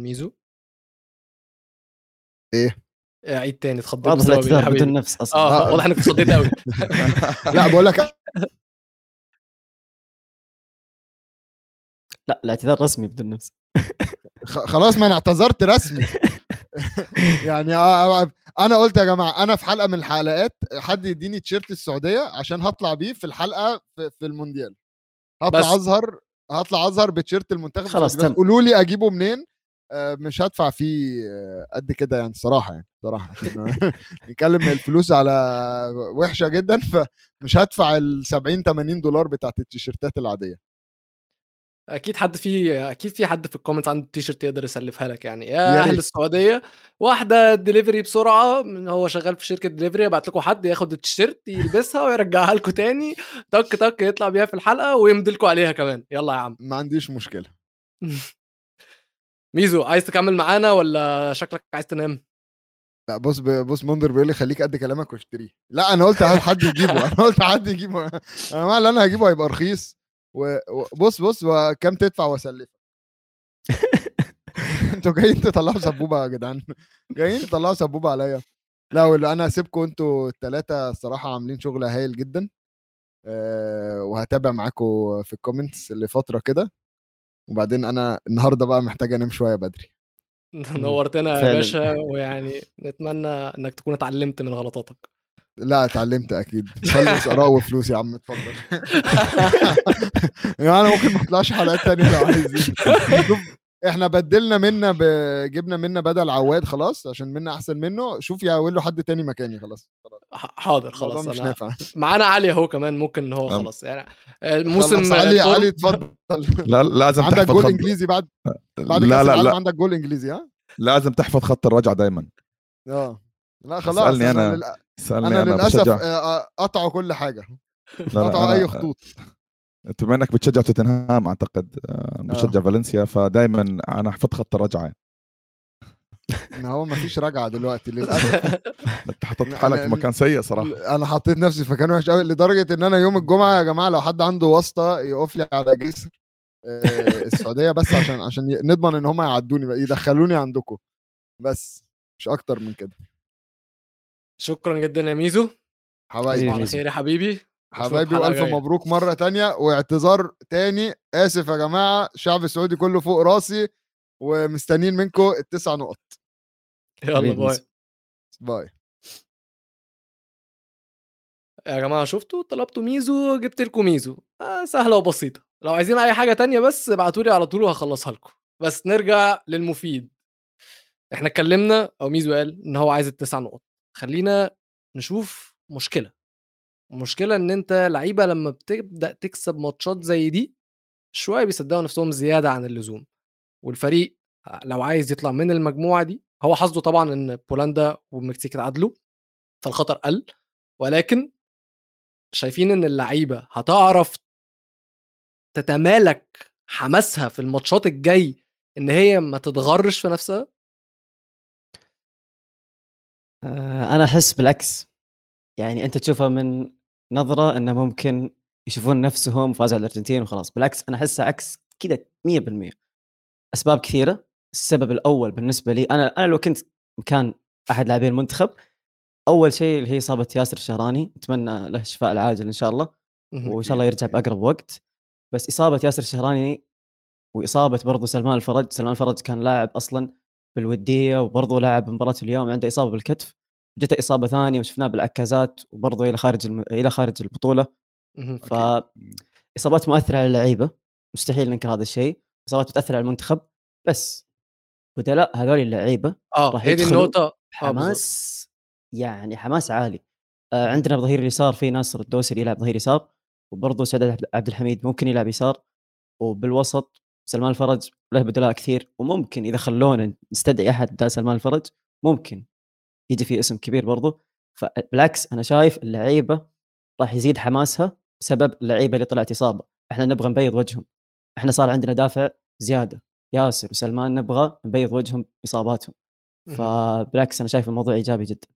ميزو. ايه عيد تاني اتخضيت بسبب حبيبي النفس اصلا. اه واضح انك اتخضيت قوي. لا بقول لك لا الاعتذار رسمي بدون نفس. خلاص ما انا اعتذرت رسمي. يعني انا قلت يا جماعه انا في حلقه من الحلقات حد يديني تيشيرت السعوديه عشان هطلع بيه في الحلقه في المونديال. هطلع اظهر هطلع اظهر بتيشيرت المنتخب. خلاص قولوا لي اجيبه منين. مش هدفع فيه قد كده يعني صراحه يعني صراحه نتكلم الفلوس على وحشه جدا. فمش هدفع ال سبعين ثمانين دولار بتاعه التيشيرتات العاديه. اكيد حد فيه اكيد في حد في الكومنت عنده تيشرت يقدر يسلفها لك يعني يا اهل السعوديه. واحده ديليفري بسرعه، هو شغال في شركه ديليفري، ابعت لكم حد ياخد التيشرت يلبسها ويرجعها لكم تاني تك تك يطلع بيها في الحلقه ويمضي لكم عليها كمان. يلا يا عم ما عنديش مشكله. ميزو عايز تكمل معانا ولا شكلك عايز تنام؟ لا بص بص منذر بيقول لي خليك قد كلامك واشتريه. لا انا قلت حد يجيبه انا قلت حد يجيبه انا ما اللي انا هجيبه هيبقى رخيص. وبص بص وكم تدفع واسلفك. انتوا جايين تطلعوا سبوبه يا جدعان، جايين تطلعوا سبوبه عليا. لا ولا انا هسيبكم انتوا الثلاثه الصراحه عاملين شغل هايل جدا. أه وهتابع معاكم في الكومنتس لفتره كده. وبعدين انا النهارده بقى محتاج انام شويه بدري. نورتنا يا باشا، ويعني نتمنى انك تكون اتعلمت من غلطاتك. لا اتعلمت اكيد. خلص اراء وفلوس يا عم اتفضل. يعني انا ممكن ما اطلعش حلقات ثانيه لو عايزين. احنا بدلنا منا ب... جبنا منا بدل عواد خلاص عشان منا احسن منه. شوف يا اقول له حد تاني مكاني. خلاص حاضر خلاص انا معانا علي اهو كمان ممكن ان هو خلاص يعني الموسم. علي علي اتفضل. لا لازم عندك جول انجليزي بعد بعد لا لا لا. عندك جول انجليزي ها لازم تحفظ خط الرجعه دايما. اه لا خلاص انا انا, أنا للاسف قطعوا كل حاجه. قطعوا اي خطوط. انت بما انك بتشجع توتنهام اعتقد بتشجع آه. فالنسيا فدايما انا حفظت خط الرجعه. ان هو ما فيش رجعه دلوقتي للاسف. انت حطيت حالك في مكان سيء صراحه. انا حطيت نفسي في مكان وحش قوي لدرجه ان انا يوم الجمعه يا جماعه لو حد عنده واسطه يقف لي على جسر السعوديه بس عشان عشان نضمن ان هم يعدوني بقى يدخلوني عندكم بس مش اكتر من كده. شكرا جدا يا ميزو حبايبي. خير يا حبيبي حبايبي والف مبروك مره تانية. واعتذار تاني اسف يا جماعه. الشعب السعودي كله فوق راسي ومستنين منكم التسع نقط. يلا باي باي يا جماعه. شفتوا طلبتوا ميزو جبت لكم ميزو. آه سهله وبسيطه. لو عايزين اي حاجه تانية بس ابعتوا لي على طول وهخلصها لكم. بس نرجع للمفيد. احنا اتكلمنا او ميزو قال ان هو عايز التسع نقط. خلينا نشوف مشكله. المشكله ان انت لعيبه لما بتبدا تكسب ماتشات زي دي شويه بيصدقوا نفسهم زياده عن اللزوم. والفريق لو عايز يطلع من المجموعه دي هو حظه طبعا ان بولندا والمكسيك اتعادلوا فالخطر قل. ولكن شايفين ان اللعيبه هتعرف تتمالك حماسها في الماتشات الجاي ان هي ما تتغرش في نفسها. أنا أحس بالعكس. يعني أنت تشوفها من نظرة أنه ممكن يشوفون نفسهم فازوا على الأرجنتين وخلاص. بالعكس أنا أحسها عكس كده مية بالمية. أسباب كثيرة. السبب الأول بالنسبة لي أنا أنا لو كنت مكان أحد لاعبين المنتخب أول شيء اللي هي إصابة ياسر الشهراني نتمنى له الشفاء العاجل إن شاء الله وإن شاء الله يرجع بأقرب وقت. بس إصابة ياسر الشهراني وإصابة برضو سلمان الفرج. سلمان الفرج كان لاعب أصلاً بالودية وبرضه لاعب مباراة اليوم عنده إصابة بالكتف. جت إصابة ثانية وشفناه بالعكازات وبرضه إلى خارج الم... إلى خارج البطولة. فإصابات مؤثرة على اللعيبة مستحيل ننكر هذا الشيء. إصابات بتأثر على المنتخب بس بدلاء هذول اللعيبة آه. راح يدخلوا حماس آه يعني حماس عالي. آه عندنا بظهير اليسار في ناصر الدوسري يلعب ظهير يسار وبرضه سعد عبد الحميد ممكن يلعب يسار. وبالوسط سلمان الفرج له بدلاء كثير وممكن إذا خلونا نستدعي أحد سلمان الفرج ممكن يجي فيه اسم كبير برضو. فبالعكس أنا شايف اللعيبة راح يزيد حماسها بسبب اللعيبة اللي طلعت إصابة. إحنا نبغى نبيض وجههم. إحنا صار عندنا دافع زيادة ياسر وسلمان نبغى نبيض وجههم إصاباتهم. فبالعكس أنا شايف الموضوع إيجابي جدا.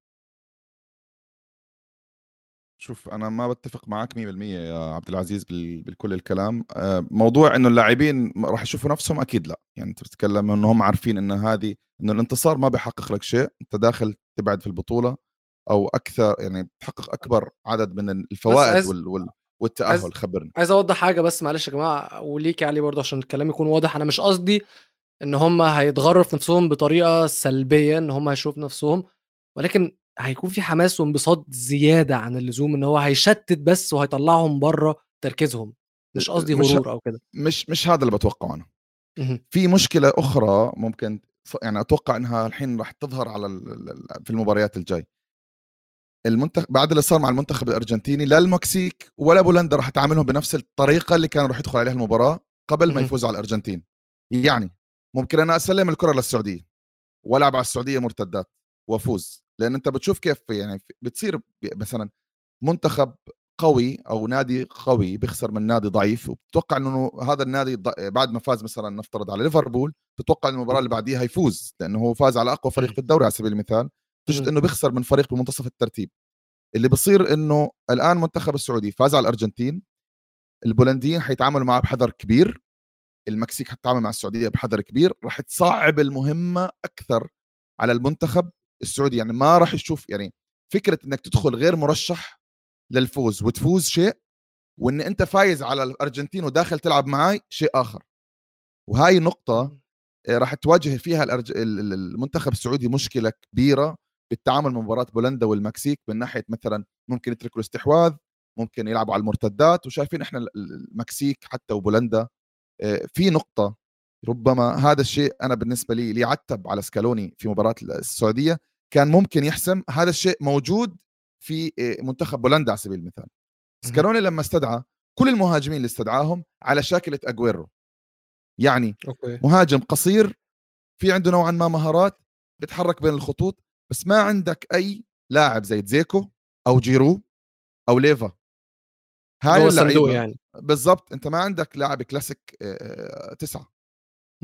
شوف انا ما بتفق معك مية بالمية يا عبد العزيز بال- بالكل الكلام. آه، موضوع انه اللاعبين راح يشوفوا نفسهم اكيد لا، يعني انت بتتكلم انه هم عارفين ان هذه انه الانتصار ما بيحقق لك شيء، انت داخل تبعد في البطوله او اكثر، يعني بتحقق اكبر عدد من بس الفوائد عايز وال... وال... والتاهل. عايز خبرني. عايز اوضح حاجه بس معلش يا جماعه، وليكي علي برضه عشان الكلام يكون واضح. انا مش قصدي ان هم هيتغروا في نفسهم بطريقه سلبيه، ان هم هيشوفوا نفسهم، ولكن هيكون في حماس وانبساط زياده عن اللزوم، ان هو هيشتت بس وهيطلعهم بره تركيزهم. مش قصدي مش غرور او كده. مش مش هذا اللي بتوقعه انا. مهم. في مشكله اخرى ممكن ف- يعني اتوقع انها الحين راح تظهر على ال- ال- ال- في المباريات الجاي. المنتخب بعد اللي صار مع المنتخب الارجنتيني، لا المكسيك ولا بولندا راح تعاملهم بنفس الطريقه اللي كانوا راح يدخل عليها المباراه قبل ما مهم. يفوزوا على الارجنتين. يعني ممكن انا اسلم الكره للسعوديه والعب على السعوديه مرتدات وافوز، لان انت بتشوف كيف يعني بتصير ب- مثلا منتخب قوي او نادي قوي بيخسر من نادي ضعيف، وبتتوقع انه هذا النادي الض- بعد ما فاز مثلا نفترض على ليفربول، تتوقع إن المباراه اللي بعديها يفوز لانه هو فاز على اقوى فريق في مهم. الدوري على سبيل المثال، تجد مهم. انه بيخسر من فريق بمنتصف الترتيب. اللي بصير انه الان منتخب السعودي فاز على الارجنتين، البولنديين حيتعاملوا معه بحذر كبير، المكسيك حتتعامل مع السعوديه بحذر كبير، راح تصعب المهمه اكثر على المنتخب السعودي. يعني ما راح يشوف، يعني فكره انك تدخل غير مرشح للفوز وتفوز شيء، وان انت فايز على الارجنتين وداخل تلعب معاي شيء اخر. وهاي نقطه آه، راح تواجه فيها الأرج... ال- ال- المنتخب السعودي مشكله كبيره بالتعامل مع مباراه بولندا والمكسيك، من ناحيه مثلا ممكن يتركوا الاستحواذ، ممكن يلعبوا على المرتدات. وشايفين احنا ال- ال- المكسيك حتى وبولندا آه، في نقطه، ربما هذا الشيء انا بالنسبه لي ليعتب على سكالوني في مباراه السعوديه، كان ممكن يحسم هذا الشيء موجود في آه، منتخب بولندا على سبيل المثال. مهم. سكالوني لما استدعى كل المهاجمين اللي استدعاهم على شاكله اجويرو، يعني اوكي مهاجم قصير في عنده نوعا ما مهارات، بيتحرك بين الخطوط، بس ما عندك اي لاعب زي زيكو او جيرو او ليفا. هاي جوه الصندوق اللعيبه يعني. بالضبط، انت ما عندك لاعب كلاسيك آه، تسعه.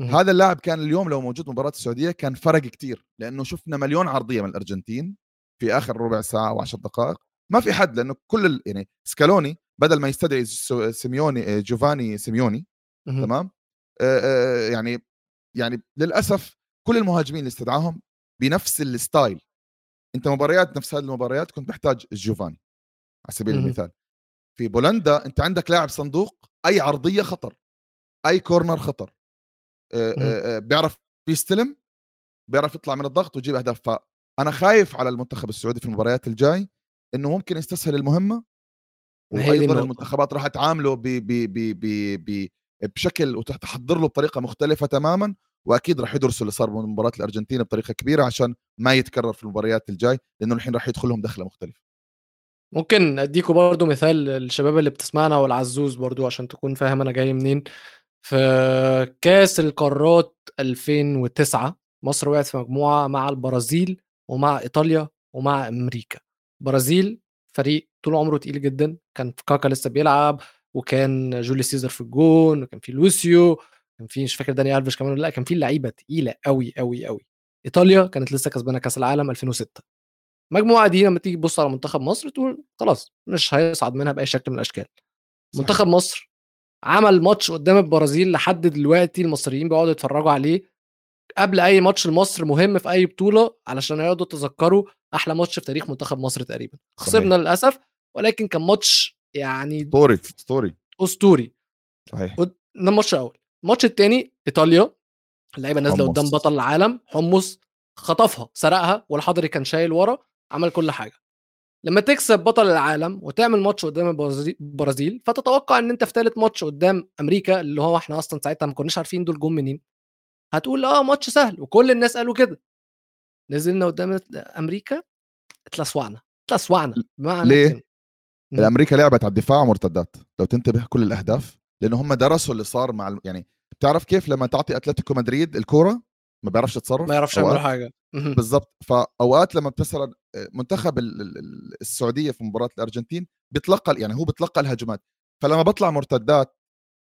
مهم. هذا اللاعب كان اليوم لو موجود مباراة السعودية كان فرق كتير، لأنه شفنا مليون عرضية من الأرجنتين في آخر ربع ساعة أو عشر دقائق، ما في حد، لأنه كل ال... يعني سكالوني بدل ما يستدعي سو- سيميوني آه، جوفاني سيميوني، مهم. تمام آه، آه، يعني يعني للأسف كل المهاجمين اللي استدعاهم بنفس الستايل. أنت مباريات نفس هذه المباريات كنت محتاج جوفاني على سبيل مهم. المثال. في بولندا أنت عندك لاعب صندوق، أي عرضية خطر، أي كورنر خطر، آه، مهم. آه، آه، بيعرف يستلم، بيعرف يطلع من الضغط ويجيب اهداف. فانا خايف على المنتخب السعودي في المباريات الجاي انه ممكن يستسهل المهمه، ما هي دي وايضا النقطة. المنتخبات راح تعامله ب ب ب ب ب بشكل وتحضر له بطريقه مختلفه تماما، واكيد راح يدرسوا اللي صار من مباراه الارجنتين بطريقه كبيره عشان ما يتكرر في المباريات الجاي، لانه الحين راح يدخلهم دخله مختلفه. ممكن اديكوا برضو مثال الشباب اللي بتسمعنا والعزوز برضو عشان تكون فاهم انا جاي منين. في كاس القارات ألفين وتسعة مصر وقعت في مجموعة مع البرازيل ومع إيطاليا ومع أمريكا. برازيل فريق طول عمره تقيل جدا، كان كاكا لسه بيلعب، وكان جولي سيزر في الجون، وكان في لوسيو، كان في مش فاكر داني ألفيش كمان ولا لا، كان في لعيبة تقيلة قوي قوي قوي. إيطاليا كانت لسه كسبانة كأس العالم ألفين وستة. المجموعة دي لما تيجي تبص على منتخب مصر تقول خلاص مش هيصعد منها بأي شكل من الأشكال. منتخب صحيح مصر عمل ماتش قدام البرازيل لحد دلوقتي المصريين بيقعدوا يتفرجوا عليه قبل اي ماتش لمصر مهم في اي بطوله، علشان يقعدوا يتذكروا احلى ماتش في تاريخ منتخب مصر تقريبا. صحيح، خسرنا للاسف، ولكن كان ماتش يعني ستوري ستوري اسطوري. صحيح، قد- ده الماتش الاول. الماتش الثاني ايطاليا، اللعيبه نازله قدام حمص بطل العالم حمص، خطفها سرقها، والحضري كان شايل ورا، عمل كل حاجه. لما تكسب بطل العالم وتعمل ماتش قدام البرازي- البرازيل، فتتوقع ان انت في ثالث ماتش قدام امريكا، اللي هو احنا اصلا ساعتها ما كناش عارفين دول جم منين، هتقول اه ماتش سهل وكل الناس قالوا كده. نزلنا قدام امريكا اتلسوعنا اتلسوعنا بمعنى ليه؟ الكلمه. مم. الامريكا لعبت على الدفاع ومرتدات، لو تنتبه كل الاهداف، لان هم درسوا اللي صار مع الم... يعني بتعرف كيف لما تعطي اتلتيكو مدريد الكوره ما بيعرفش ما يتصرف يعرفش يعملوا اوقات. حاجه. مهم. بالضبط، فاوقات لما مثلا منتخب ال- ال- ال- السعوديه في مباراه الارجنتين بيتلقى، يعني هو بيتلقى الهجمات، فلما بطلع مرتدات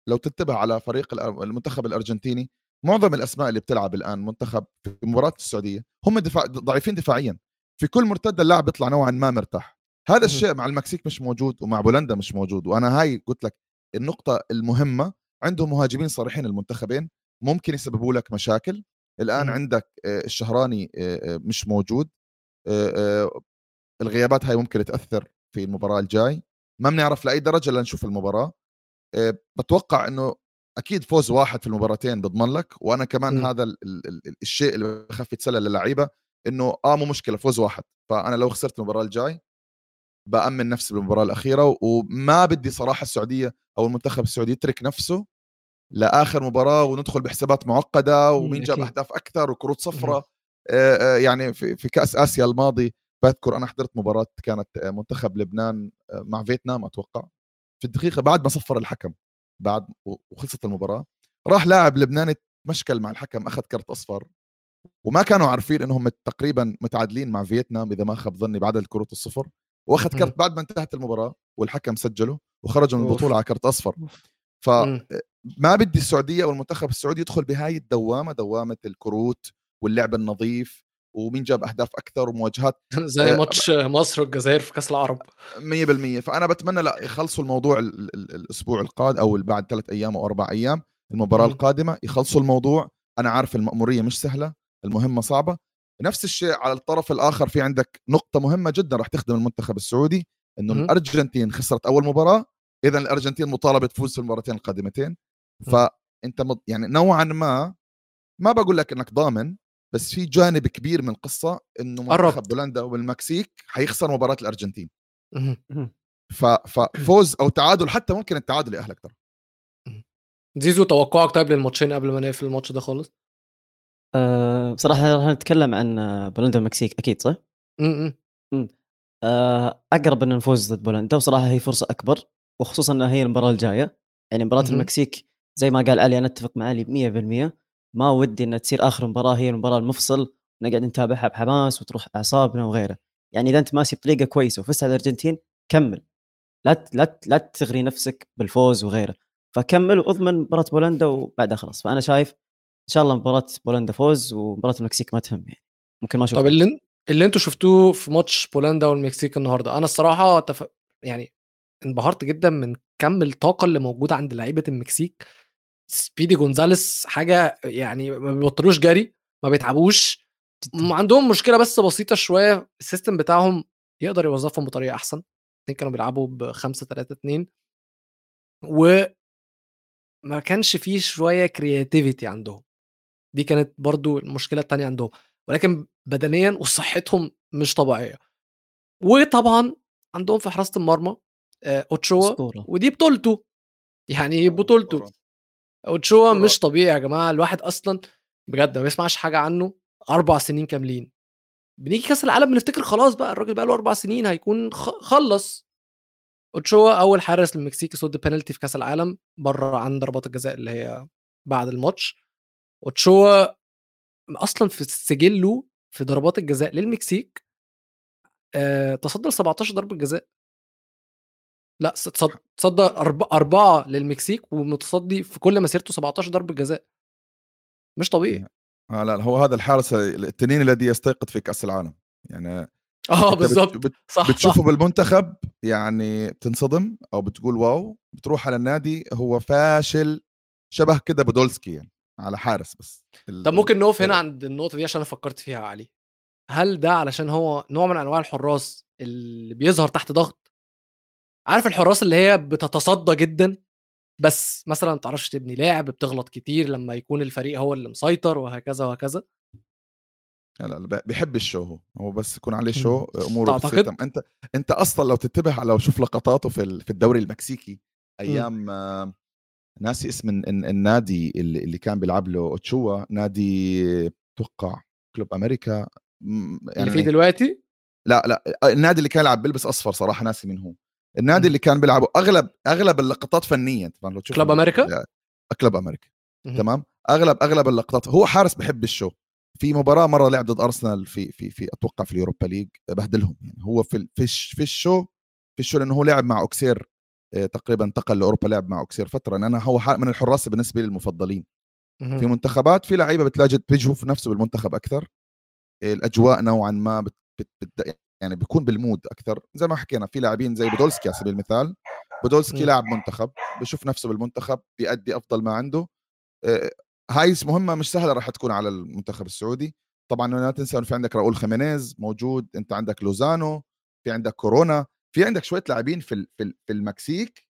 لو تنتبه على فريق الأر- المنتخب الارجنتيني، معظم الاسماء اللي بتلعب الان منتخب في مباراه السعوديه هم دفاع ضعيفين دفاعيا، في كل مرتده اللاعب بيطلع نوعا ما مرتاح، هذا الشيء مع المكسيك مش موجود ومع بولندا مش موجود. وانا هاي قلت لك النقطه المهمه، عندهم مهاجمين صريحين المنتخبين ممكن يسببوا لك مشاكل. الان عندك الشهراني مش موجود، الغيابات هاي ممكن تاثر في المباراه الجاي، ما بنعرف لاي درجه لنشوف المباراه. بتوقع انه اكيد فوز واحد في المباراتين بضمن لك، وانا كمان م. هذا ال ال ال الشيء اللي بخفف يتسلل للعيبه انه اه مو مشكله فوز واحد، فانا لو خسرت المباراه الجاي بأمن نفسي بالمباراه الاخيره. وما بدي صراحه السعوديه او المنتخب السعودي يترك نفسه لاخر مباراه وندخل بحسابات معقده ومين جاب اهداف اكثر وكروت صفراء. آه آه يعني في, في كاس اسيا الماضي بذكر انا حضرت مباراه كانت منتخب لبنان مع فيتنام اتوقع، في الدقيقه بعد ما صفر الحكم بعد وخلصت المباراه راح لاعب لبناني مشكل مع الحكم اخذ كرت اصفر، وما كانوا عارفين انهم تقريبا متعادلين مع فيتنام اذا ما خاب ظني بعد الكروت الصفر، واخذ كرت بعد ما انتهت المباراه والحكم سجله وخرج من البطوله على كرت اصفر. فما بدي السعوديه والمنتخب السعودي يدخل بهاي الدوامه، دوامه الكروت واللعب النظيف ومين جاب اهداف اكثر ومواجهات زي ماتش مصر والجزائر في كاس العرب مية بالمية. فانا بتمنى لا يخلصوا الموضوع الاسبوع القادم او بعد ثلاث ايام او اربع ايام المباراه القادمه يخلصوا الموضوع. انا عارف المأموريه مش سهله، المهمه صعبه. نفس الشيء على الطرف الاخر في عندك نقطه مهمه جدا راح تخدم المنتخب السعودي، انه الارجنتين خسرت اول مباراه، اذا الارجنتين مطالبه تفوز في المباراتين القادمتين. فانت يعني نوعا ما ما بقول لك انك ضامن، بس في جانب كبير من القصة إنه منتخب بولندا والمكسيك هيخسر مباراة الأرجنتين. ففوز أو تعادل، حتى ممكن التعادل لأهل أكتر. زيزو توقعك طيب للماتشين قبل ما نقفل الماتش ده خالص؟ أه بصراحة راح نتكلم عن بولندا والمكسيك أكيد صح؟ أه أقرب إن نفوز ضد بولندا، وصراحة هي فرصة أكبر، وخصوصا إن هي المباراة الجاية. يعني مباراة المكسيك زي ما قال علي أنا أتفق مع علي مية بالمية، ما ودي أن تصير آخر مباراة هي المباراة المفصل نقعد نتابعها بحماس وتروح أعصابنا وغيره. يعني إذا أنت ماشي بطريقة كويسة وفزت على الأرجنتين كمل، لا لا لا تغري نفسك بالفوز وغيره، فكمل وأضمن مباراة بولندا وبعدها خلاص. فأنا شايف إن شاء الله مباراة بولندا فوز ومباراة المكسيك ما تهم، يعني ممكن ما شوف. طب اللي, اللي أنتوا شفتوه في ماتش بولندا والمكسيك النهاردة، أنا الصراحة تف... يعني انبهرت جدا من كم الطاقة اللي موجودة عند لعيبة المكسيك. سبيدي جونزاليس حاجة يعني ما بيوطروش جري، ما بيتعبوش، عندهم مشكلة بس بسيطة شوية السيستم بتاعهم يقدر يوظفهم بطريقة أحسن. اتنين كانوا بيلعبوا بخمسة ثلاثة اتنين وما كانش فيه شوية كرياتيفيتي عندهم، دي كانت برضو المشكلة التانية عندهم. ولكن بدنيا وصحتهم مش طبيعية، وطبعا عندهم في حراسة المرمى أوتشوا ودي بطولته، يعني بطولته أوتشوا مش طبيعي يا جماعة. الواحد أصلا بجد ما بيسمعش حاجة عنه أربع سنين كاملين، بنيجي كاس العالم بنفتكر خلاص بقى الراجل بقى له أربع سنين هيكون خلص. أوتشوا أول حارس للمكسيك صد بنالتي في كاس العالم بره عن ضربات الجزاء اللي هي بعد الماتش. أوتشوا أصلا في سجله في ضربات الجزاء للمكسيك أه تصدر سبعتاشر ضربة جزاء، لا تصدر أربعة للمكسيك ومتصدي في كل مسيرته سبعتاشر ضربة جزاء، مش طبيعي. آه لا هو هذا الحارس التنين الذي يستيقظ في كأس العالم، يعني اه بالظبط بت صح بتشوفه صح. بالمنتخب يعني بتنصدم او بتقول واو، بتروح على النادي هو فاشل شبه كده بودولسكي يعني على حارس. بس طب ممكن نقف هنا عند النقطة دي عشان فكرت فيها علي، هل ده علشان هو نوع من انواع الحراس اللي بيظهر تحت ضغط؟ عارف الحراس اللي هي بتتصدى جدا بس مثلا ما تعرفش تبني لاعب، بتغلط كتير لما يكون الفريق هو اللي مسيطر وهكذا وهكذا. لا لا بيحب الشو، هو هو بس يكون عليه شو اموره بتسيطم. انت انت اصلا لو تتبه لو شوف لقطاته في في الدوري المكسيكي ايام آه ناسي اسم النادي اللي كان بيلعب له اوتشوا، نادي توقع كلوب امريكا يعني اللي فيه دلوقتي، لا لا النادي اللي كان يلعب بيلبس اصفر صراحه ناسي من هو النادي اللي كان بيلعبوا اغلب اغلب اللقطات فنيه. طبعا لو تشوف كلوب امريكا كلوب امريكا تمام، اغلب اغلب اللقطات هو حارس بحب الشو. في مباراه مره لعب ضد ارسنال في في في اتوقع في اليوروبا ليج بهدلهم، يعني هو في في في الشو في الشو لانه هو لعب مع اوكسير تقريبا، انتقل لاوروبا لعب مع اوكسير فتره. انا هو من الحراس بالنسبه لي المفضلين في منتخبات. في لعيبه بتلاقي بيجوا في نفسه بالمنتخب اكثر، الاجواء نوعا ما بت بت بت يعني بيكون بالمود اكثر. زي ما حكينا في لاعبين زي بودولسكي على سبيل المثال، بودولسكي لاعب منتخب بشوف نفسه بالمنتخب بيأدي افضل ما عنده. هاي مهمه مش سهله راح تكون على المنتخب السعودي. طبعا لا تنسى انه في عندك راؤول خيمينيز موجود، انت عندك لوزانو، في عندك كورونا، في عندك شويه لاعبين في في المكسيك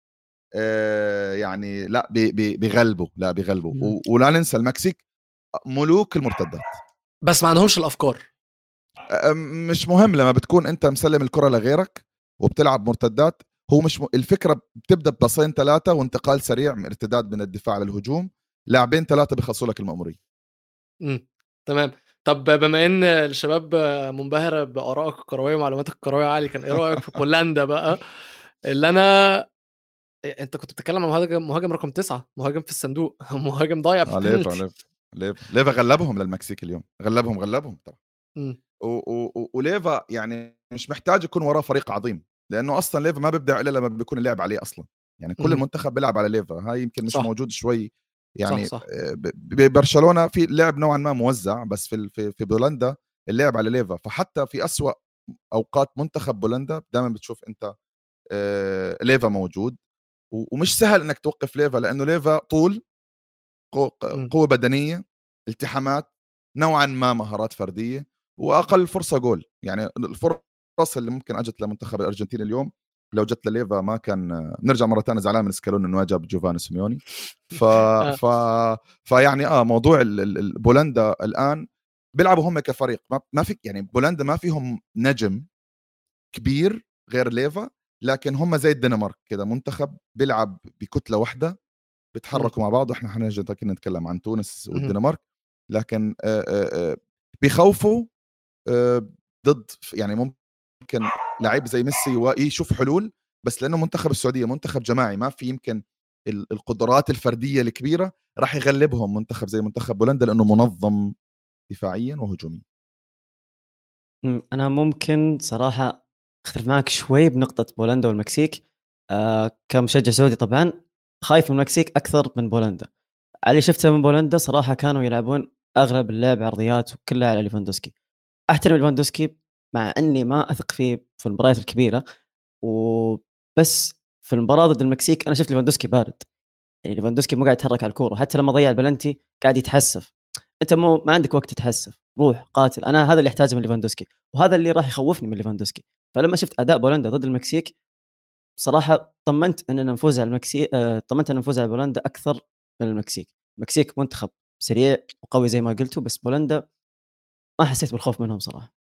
يعني لا بيغلبوا لا بيغلبوا ولا ننسى المكسيك ملوك المرتدات، بس ما عندهمش الافكار. مش مهم لما بتكون انت مسلم الكره لغيرك وبتلعب مرتدات، هو مش م... الفكره بتبدا بباصين ثلاثه وانتقال سريع من ارتداد من الدفاع للهجوم، لاعبين ثلاثه بيخلصوا لك المأمورية. امم تمام. طب بما ان الشباب منبهره بارائك الكرويه ومعلوماتك الكرويه، علي كان ايه رايك في بولندا بقى؟ اللي انا انت كنت بتتكلم عن مهاجم مهاجم رقم تسعة، مهاجم في الصندوق، مهاجم ضايع في البنالتي. ليف ليفا غلبهم للمكسيك اليوم، غلبهم غلبهم طبعا. وليفا يعني مش محتاج يكون وراه فريق عظيم، لانه اصلا ليفا ما بيبدع الا لما بيكون اللاعب عليه اصلا، يعني كل مم. المنتخب بيلعب على ليفا. هاي يمكن مش صح. موجود شوي يعني صح صح. ببرشلونه في لعب نوعا ما موزع، بس في في بولندا اللعب على ليفا، فحتى في أسوأ اوقات منتخب بولندا دائما بتشوف انت ليفا موجود، ومش سهل انك توقف ليفا لانه ليفا طول، قوة بدنية، التحامات، نوعا ما مهارات فردية، وأقل فرصة جول. يعني الفرص اللي ممكن أجت لمنتخب الأرجنتين اليوم لو جت لليفا ما كان. نرجع مرة تانية زعلان من سكالون إنه أجاب جوفاني سيميوني. ف... ف... فيعني آه موضوع بولندا الآن بيلعبوا هم كفريق ما... ما في يعني بولندا ما فيهم نجم كبير غير ليفا، لكن هم زي الدنمارك كده منتخب بيلعب بكتلة واحدة بتحركوا مع بعض. احنا حنجي تاكين نتكلم عن تونس والدنمارك، لكن آآ آآ بيخوفوا آآ ضد يعني ممكن لاعب زي ميسي ويشوف حلول، بس لانه منتخب السعودية منتخب جماعي ما في يمكن القدرات الفردية الكبيرة راح يغلبهم منتخب زي منتخب بولندا لانه منظم دفاعيا وهجوميا. انا ممكن صراحة اختلف معك شوي بنقطة بولندا والمكسيك. آه كمشجع سعودي طبعا خايف من المكسيك أكثر من بولندا. اللي شفته من بولندا صراحة كانوا يلعبون أغلب اللعب عرضيات وكلها على ليفاندوسكي. أحترم ليفاندوسكي مع أني ما أثق فيه في المباريات الكبيرة، وبس في المباراة ضد المكسيك أنا شفت ليفاندوسكي بارد، يعني ليفاندوسكي مو قاعد يتحرك على الكورة، حتى لما ضيع البلنتي قاعد يتحسف. أنت مو ما عندك وقت تتحسف، روح قاتل. أنا هذا اللي أحتاجه من ليفاندوسكي وهذا اللي راح يخوفني من ليفاندوسكي. فلما شفت أداء بولندا ضد المكسيك صراحة طمنت أننا نفوز على المكسيك، طمنت أن نفوز على بولندا أكثر من المكسيك. المكسيك منتخب سريع وقوي زي ما قلتوا، بس بولندا ما حسيت بالخوف منهم صراحة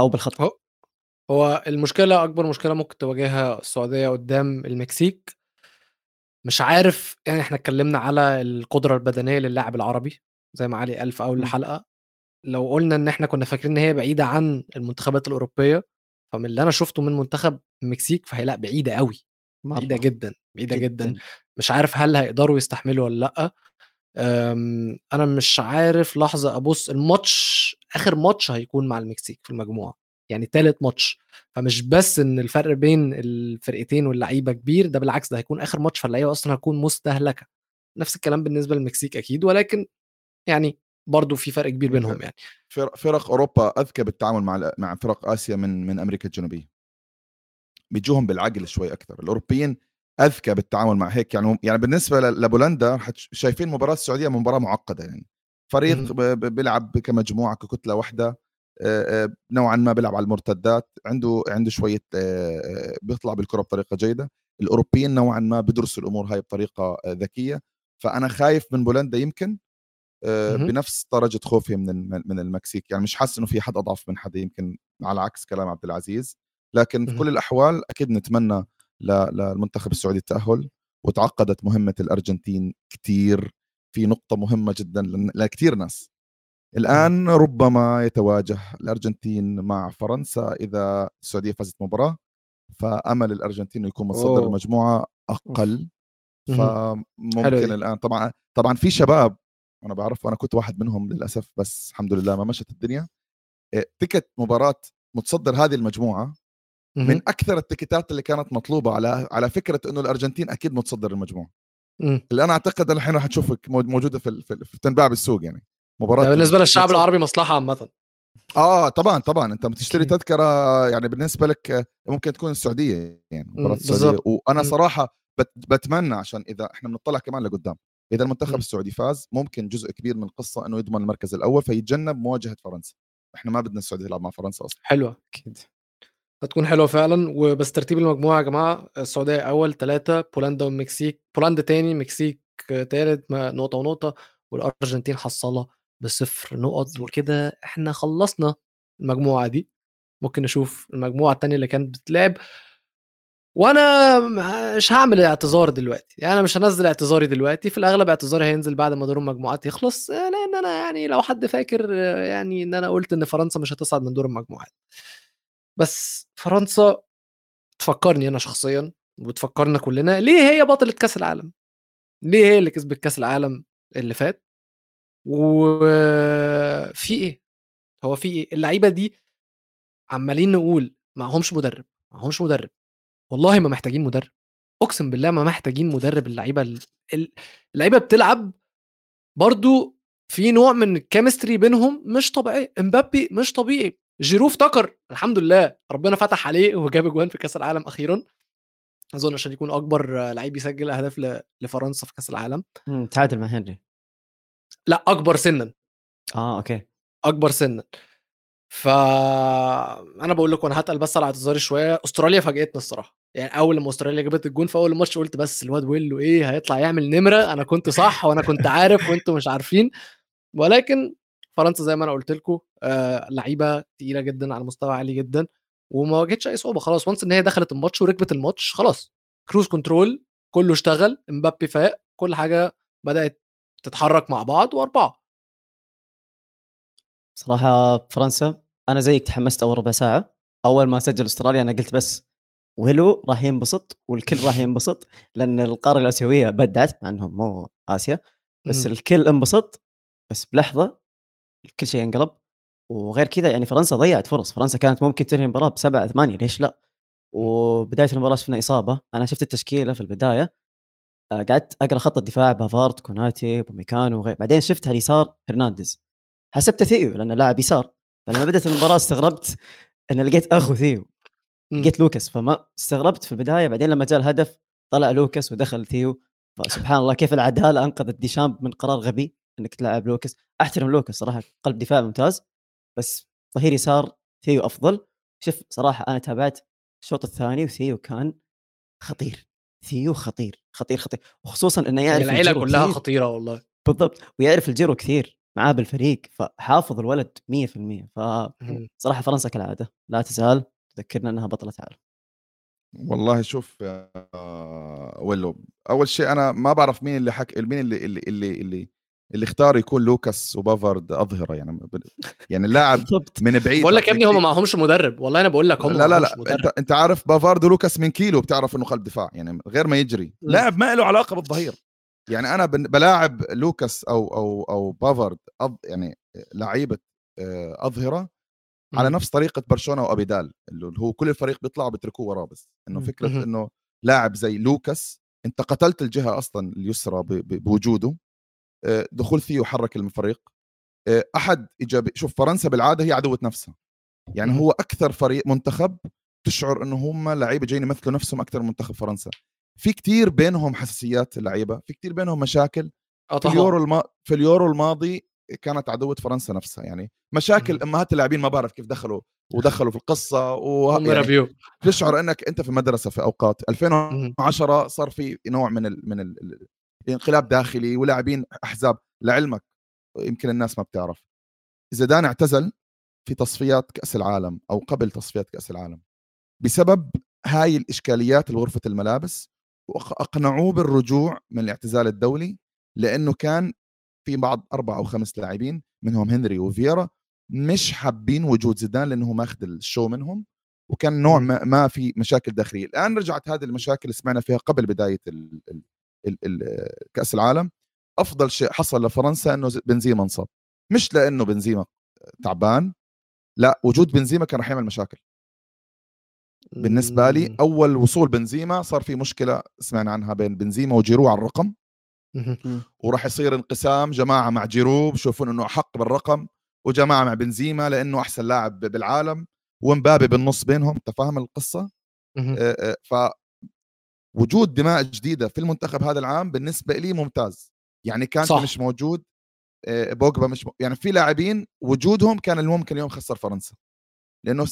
أو بالخطر. هو المشكلة أكبر مشكلة ممكن تواجهها السعودية قدام المكسيك، مش عارف يعني إحنا اتكلمنا على القدرة البدنية للاعب العربي زي ما علي قال في أول الحلقة. لو قلنا إن إحنا كنا فاكرين إن هي بعيدة عن المنتخبات الأوروبية، فمن اللي أنا شفته من منتخب المكسيك فهي لا بعيدة قوي، بعيدة جدا بعيدة جدا. مش عارف هل هيقدروا يستحملوا ولا لأ. أنا مش عارف لحظة أبص الماتش، آخر ماتش هيكون مع المكسيك في المجموعة، يعني ثالث ماتش. فمش بس إن الفرق بين الفرقتين واللعيبة كبير، ده بالعكس ده هيكون آخر ماتش، فاللعيبة أصلا هتكون مستهلكة. نفس الكلام بالنسبة للمكسيك أكيد، ولكن يعني برضو في فرق كبير بينهم. يعني فرق أوروبا أذكى بالتعامل مع مع فرق آسيا من من أمريكا الجنوبية، بيجوهم بالعقل شوي أكثر. الأوروبيين أذكى بالتعامل مع هيك. يعني يعني بالنسبة لبولندا شايفين مباراة السعودية مباراة معقدة، يعني فريق بيلعب كمجموعة ككتلة واحدة، نوعا ما بيلعب على المرتدات، عنده عنده شوية بيطلع بالكرة بطريقة جيدة. الأوروبيين نوعا ما بيدرسوا الأمور هاي بطريقة ذكية، فأنا خايف من بولندا يمكن بنفس درجة خوفي من من المكسيك. يعني مش حاسس إنه في حد أضعف من حد، يمكن على عكس كلام عبد العزيز. لكن في كل الأحوال أكيد نتمنى للمنتخب السعودي التأهل. وتعقدت مهمة الأرجنتين كتير، في نقطة مهمة جدا لكتير ناس. الآن ربما يتواجه الأرجنتين مع فرنسا إذا السعودية فازت مباراة، فأمل الأرجنتين يكون متصدر المجموعة أقل. فممكن الآن طبعا طبعا في شباب أنا بعرف، وأنا كنت واحد منهم للأسف، بس الحمد لله ما مشت الدنيا. تكت مباراة متصدر هذه المجموعة من أكثر التكتات اللي كانت مطلوبة على على فكرة إنه الأرجنتين أكيد متصدر المجموعة. اللي أنا أعتقد الحين راح نشوفك موجودة في في تنباع بالسوق، يعني مباراة بالنسبة للشعب العربي مصلحة عامة. اه طبعا طبعا انت بتشتري تذكره يعني بالنسبه لك ممكن تكون السعوديه يعني مباراه السعوديه. وانا صراحه بتمنى عشان اذا احنا بنطلع كمان لقدام اذا المنتخب م. السعودي فاز ممكن جزء كبير من القصه انه يضمن المركز الاول فيتجنب مواجهه فرنسا. احنا ما بدنا السعوديه تلعب مع فرنسا اصلا. حلوه اكيد هتكون حلوه فعلا. وبس ترتيب المجموعه يا جماعه، السعوديه اول ثلاثة، بولندا والمكسيك، بولندا تاني، مكسيك ثالث نقطه ونقطه، والارجنتين حصلها بصفر نقط. وكده احنا خلصنا المجموعه دي. ممكن نشوف المجموعه الثانيه اللي كانت بتلعب. وانا مش هعمل اعتذار دلوقتي، يعني انا مش هنزل اعتذاري دلوقتي، في الاغلب اعتذاري هينزل بعد ما دور المجموعات يخلص، لان انا يعني لو حد فاكر يعني ان انا قلت ان فرنسا مش هتصعد من دور المجموعات. بس فرنسا تفكرني انا شخصيا وتفكرنا كلنا ليه هي بطلة كاس العالم، ليه هي اللي كسبت كاس العالم اللي فات. وفي ايه هو في ايه اللعيبه دي عمالين نقول معهمش مدرب معهمش مدرب والله ما محتاجين مدرب، اقسم بالله ما محتاجين مدرب. اللعيبه اللعيبه بتلعب برضو في نوع من الكيمستري بينهم مش طبيعي. امبابي مش طبيعي، جيرو افتكر الحمد لله ربنا فتح عليه وجاب اجوان في كاس العالم اخيرا اظن عشان يكون اكبر لعيب يسجل اهداف لفرنسا في كاس العالم. امم تعادل مع هنري لا اكبر سنا. اه اوكي اكبر سنا. فانا بقول لكم انا هتقل بس على اعتذاري شويه. استراليا فاجئتنا الصراحه، يعني اول لما استراليا جابت الجون في اول ماتش قلت بس الواد ويلو ايه هيطلع يعمل نمره، انا كنت صح وانا كنت عارف وانتم مش عارفين. ولكن فرنسا زي ما انا قلت لكم آه لعيبه تقيله جدا على مستوى عالي جدا وما واجهتش اي صعوبه خلاص. وانس ان هي دخلت الماتش وركبت الماتش خلاص، كروز كنترول كله اشتغل، امبابي فاق، كل حاجه بدات تتحرك مع بعض. واربعه صراحه فرنسا انا زيك تحمست اول ربع ساعه، اول ما سجل استراليا انا قلت بس وهلو راح ينبسط والكل راح ينبسط، لان القاره الاسيويه بدعت مع انهم مو اسيا بس م. الكل انبسط، بس بلحظه كل شيء انقلب. وغير كذا يعني فرنسا ضيعت فرص، فرنسا كانت ممكن تنهي المباراه بسبعة ثمانية ليش لا. وبدايه المباراه شفنا اصابه، انا شفت التشكيله في البدايه قعدت اقرا خط الدفاع بافارد كوناتي وميكانو وغير، بعدين شفت اليسار هرنانديز حسبت ثيو لانه لاعب يسار، فلما بدات المباراه استغربت ان لقيت اخو ثيو لقيت لوكاس، فما استغربت في البدايه، بعدين لما جاء الهدف طلع لوكاس ودخل ثيو. فسبحان الله كيف العداله انقذت ديشامب من قرار غبي انك تلعب لوكاس. احترم لوكاس صراحه قلب دفاع ممتاز، بس ظهير يسار ثيو افضل. شوف صراحه انا تابعت الشوط الثاني وثيو كان خطير، ثيو خطير خطير خطير، وخصوصا انه يعرف العيله كلها كثير. خطيره والله بالضبط، ويعرف الجيرو كثير معاه بالفريق، فحافظ الولد مية بالمية. فصراحه فرنسا كالعاده لا تزال تذكرنا انها بطله عالم. والله شوف ولو اول شيء انا ما بعرف مين اللي حك مين اللي اللي اللي, اللي اللي اختار يكون لوكاس وبافارد اظهره، يعني يعني اللاعب من بعيد. بقول لك يا ابني هم معهمش مدرب والله، انا بقول لك هم لا لا لا مدرب. انت انت عارف بافارد ولوكاس من كيلو بتعرف انه قلب دفاع يعني غير ما يجري، لاعب ما له علاقه بالظهير. يعني انا بلاعب لوكاس او او او بافارد يعني لعيبه اظهره على نفس طريقه برشلونه وابيدال اللي هو كل الفريق بيطلعوا بيتركوه وراه. بس انه فكره انه لاعب زي لوكاس انت قتلت الجهه اصلا اليسرى بوجوده. دخول ثيو حرك الفريق. احد ايجابي، شوف فرنسا بالعاده هي عدوة نفسها، يعني هو اكثر فريق منتخب تشعر انه هم لعيبه جايين يمثلوا نفسهم اكثر من منتخب فرنسا. في كتير بينهم حساسيات اللعيبه، في كتير بينهم مشاكل. في اليورو الم... في اليورو الماضي كانت عدوة فرنسا نفسها، يعني مشاكل امهات اللاعبين ما بعرف كيف دخلوا ودخلوا في القصه و يعني تشعر انك انت في مدرسه في اوقات. ألفين وعشرة صار في نوع من ال... من ال... انقلاب داخلي ولاعبين احزاب. لعلمك يمكن الناس ما بتعرف زيدان اعتزل في تصفيات كاس العالم او قبل تصفيات كاس العالم بسبب هاي الاشكاليات لغرفه الملابس، واقنعوه بالرجوع من الاعتزال الدولي لانه كان في بعض اربع او خمس لاعبين منهم هنري وفييرا مش حابين وجود زيدان لانه ماخذ الشو منهم، وكان نوع ما في مشاكل داخليه. الان رجعت هذه المشاكل سمعنا فيها قبل بدايه ال كأس العالم. أفضل شيء حصل لفرنسا أنه بنزيما انصاب، مش لأنه بنزيما تعبان، لا وجود بنزيما كان رح يعمل مشاكل بالنسبة لي. أول وصول بنزيما صار في مشكلة سمعنا عنها بين بنزيما وجيرو على الرقم، ورح يصير انقسام جماعة مع جيرو بشوفون أنه أحق بالرقم وجماعة مع بنزيما لأنه أحسن لاعب بالعالم ومبابي بالنص بينهم. تفهم القصة؟ فوجود دماء جديدة في المنتخب هذا العام بالنسبة لي ممتاز. يعني كانت مش موجود بوجبا، مش م... يعني في لاعبين وجودهم كان الممكن اليوم خسر فرنسا، لأنه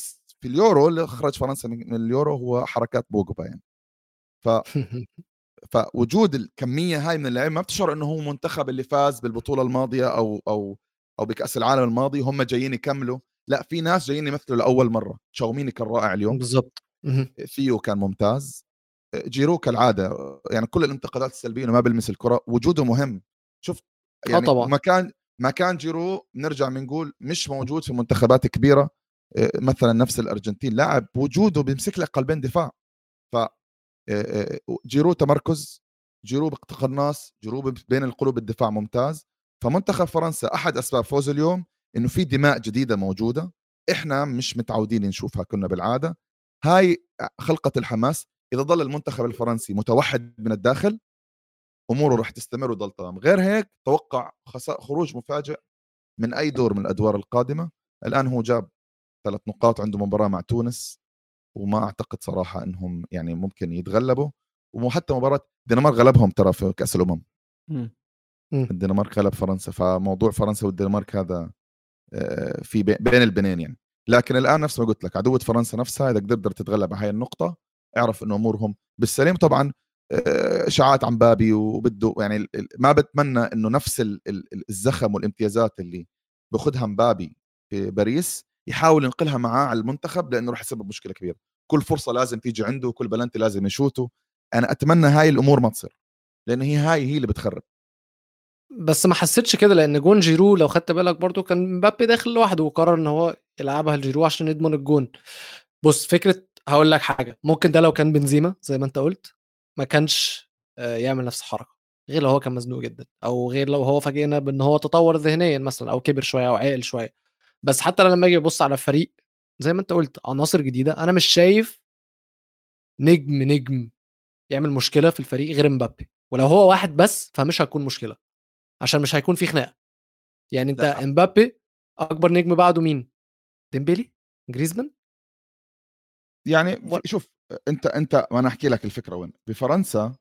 في اليورو اللي خرج فرنسا من اليورو هو حركات بوجبا يعني. ف... فوجود الكمية هاي من اللاعب ما بتشعر أنه هو منتخب اللي فاز بالبطولة الماضية أو أو أو بكأس العالم الماضي هم جايين يكملوا، لا في ناس جايين يمثلوا لأول مرة. تشاوميني كان رائع اليوم بالضبط، فيو كان ممتاز، جيرو كالعادة يعني كل الانتقادات السلبية وما بلمس الكرة وجوده مهم. شفت يعني ما كان ما كان جيرو نرجع بنقول مش موجود في منتخبات كبيرة مثلا نفس الأرجنتين، لاعب وجوده بيمسك لك قلبين دفاع. ف جيرو تمركز، جيرو بقتقرناس، جيرو بين القلوب الدفاع ممتاز. فمنتخب فرنسا أحد أسباب فوز اليوم إنه في دماء جديدة موجودة إحنا مش متعودين نشوفها كنا بالعادة. هاي خلقت الحماس. إذا ظل المنتخب الفرنسي متوحد من الداخل أموره رح تستمر وظل تمام، غير هيك توقع خروج مفاجئ من أي دور من الأدوار القادمة. الآن هو جاب ثلاث نقاط، عنده مباراة مع تونس وما أعتقد صراحة أنهم يعني ممكن يتغلبوا، وحتى مباراة الدنمارك غلبهم ترى في كأس الأمم، الدنمارك غلب فرنسا. فموضوع فرنسا والدنمارك هذا في بين البنين يعني. لكن الآن نفس ما قلت لك عدوة فرنسا نفسها إذا قدر تتغلب على هاي النقطة اعرف أن أمورهم بالسليم. طبعا شعات عن بابي وبده يعني ما بتمنى أنه نفس الزخم والامتيازات اللي بأخذها مبابي في باريس يحاول ينقلها معاه على المنتخب، لأنه رح يسبب مشكلة كبيرة. كل فرصة لازم تيجي عنده، كل بلنتي لازم يشوته. أنا أتمنى هاي الأمور ما تصير، لأن هي هاي هي اللي بتخرب. بس ما حسيتش كده، لأن جون جيرو لو خدت بالك برضو كان مبابي داخل لوحده وقرر إن هو يلعبها لجيرو عشان يضمن الجون. بص فكرة هقول لك حاجة، ممكن ده لو كان بنزيما زي ما أنت قلت ما كانش يعمل نفس الحركة، غير لو هو كان مزنوق جدا، أو غير لو هو فاجئنا بإن هو تطور ذهنيا مثلا أو كبر شوية أو عاقل شوية. بس حتى لما اجي ابص على فريق زي ما انت قلت عناصر جديده، انا مش شايف نجم نجم يعمل مشكله في الفريق غير مبابي، ولو هو واحد بس فمش هتكون مشكله عشان مش هيكون في خناقه يعني. انت امبابي اكبر نجم بعده مين؟ ديمبلي، جريزمان يعني. شوف انت انت وانا احكي لك الفكره وين بفرنسا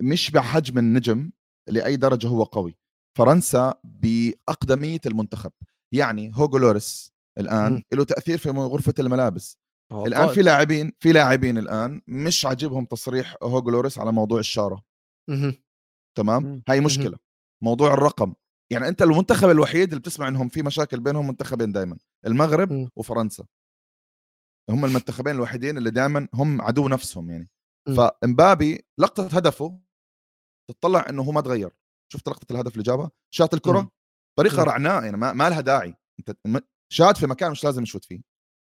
مش بحجم النجم لاي درجه هو قوي. فرنسا باقدميه المنتخب يعني. هوغو لوريس الآن م. له تأثير في غرفة الملابس. أوه. الآن في لاعبين في لاعبين الآن مش عجبهم تصريح هوغو لوريس على موضوع الشارة. م. تمام م. هاي مشكلة. م. موضوع الرقم يعني. أنت المنتخب الوحيد اللي بتسمع إنهم في مشاكل بينهم منتخبين دائما، المغرب م. وفرنسا، هم المنتخبين الوحيدين اللي دائما هم عدو نفسهم يعني. م. فإمبابي لقطة هدفه تطلع إنه هو ما تغير. شفت لقطة الهدف اللي جابها؟ شاط الكرة م. طريقة رعناء يعني ما ما لها داعي. انت شاهد في مكان مش لازم يشوت فيه،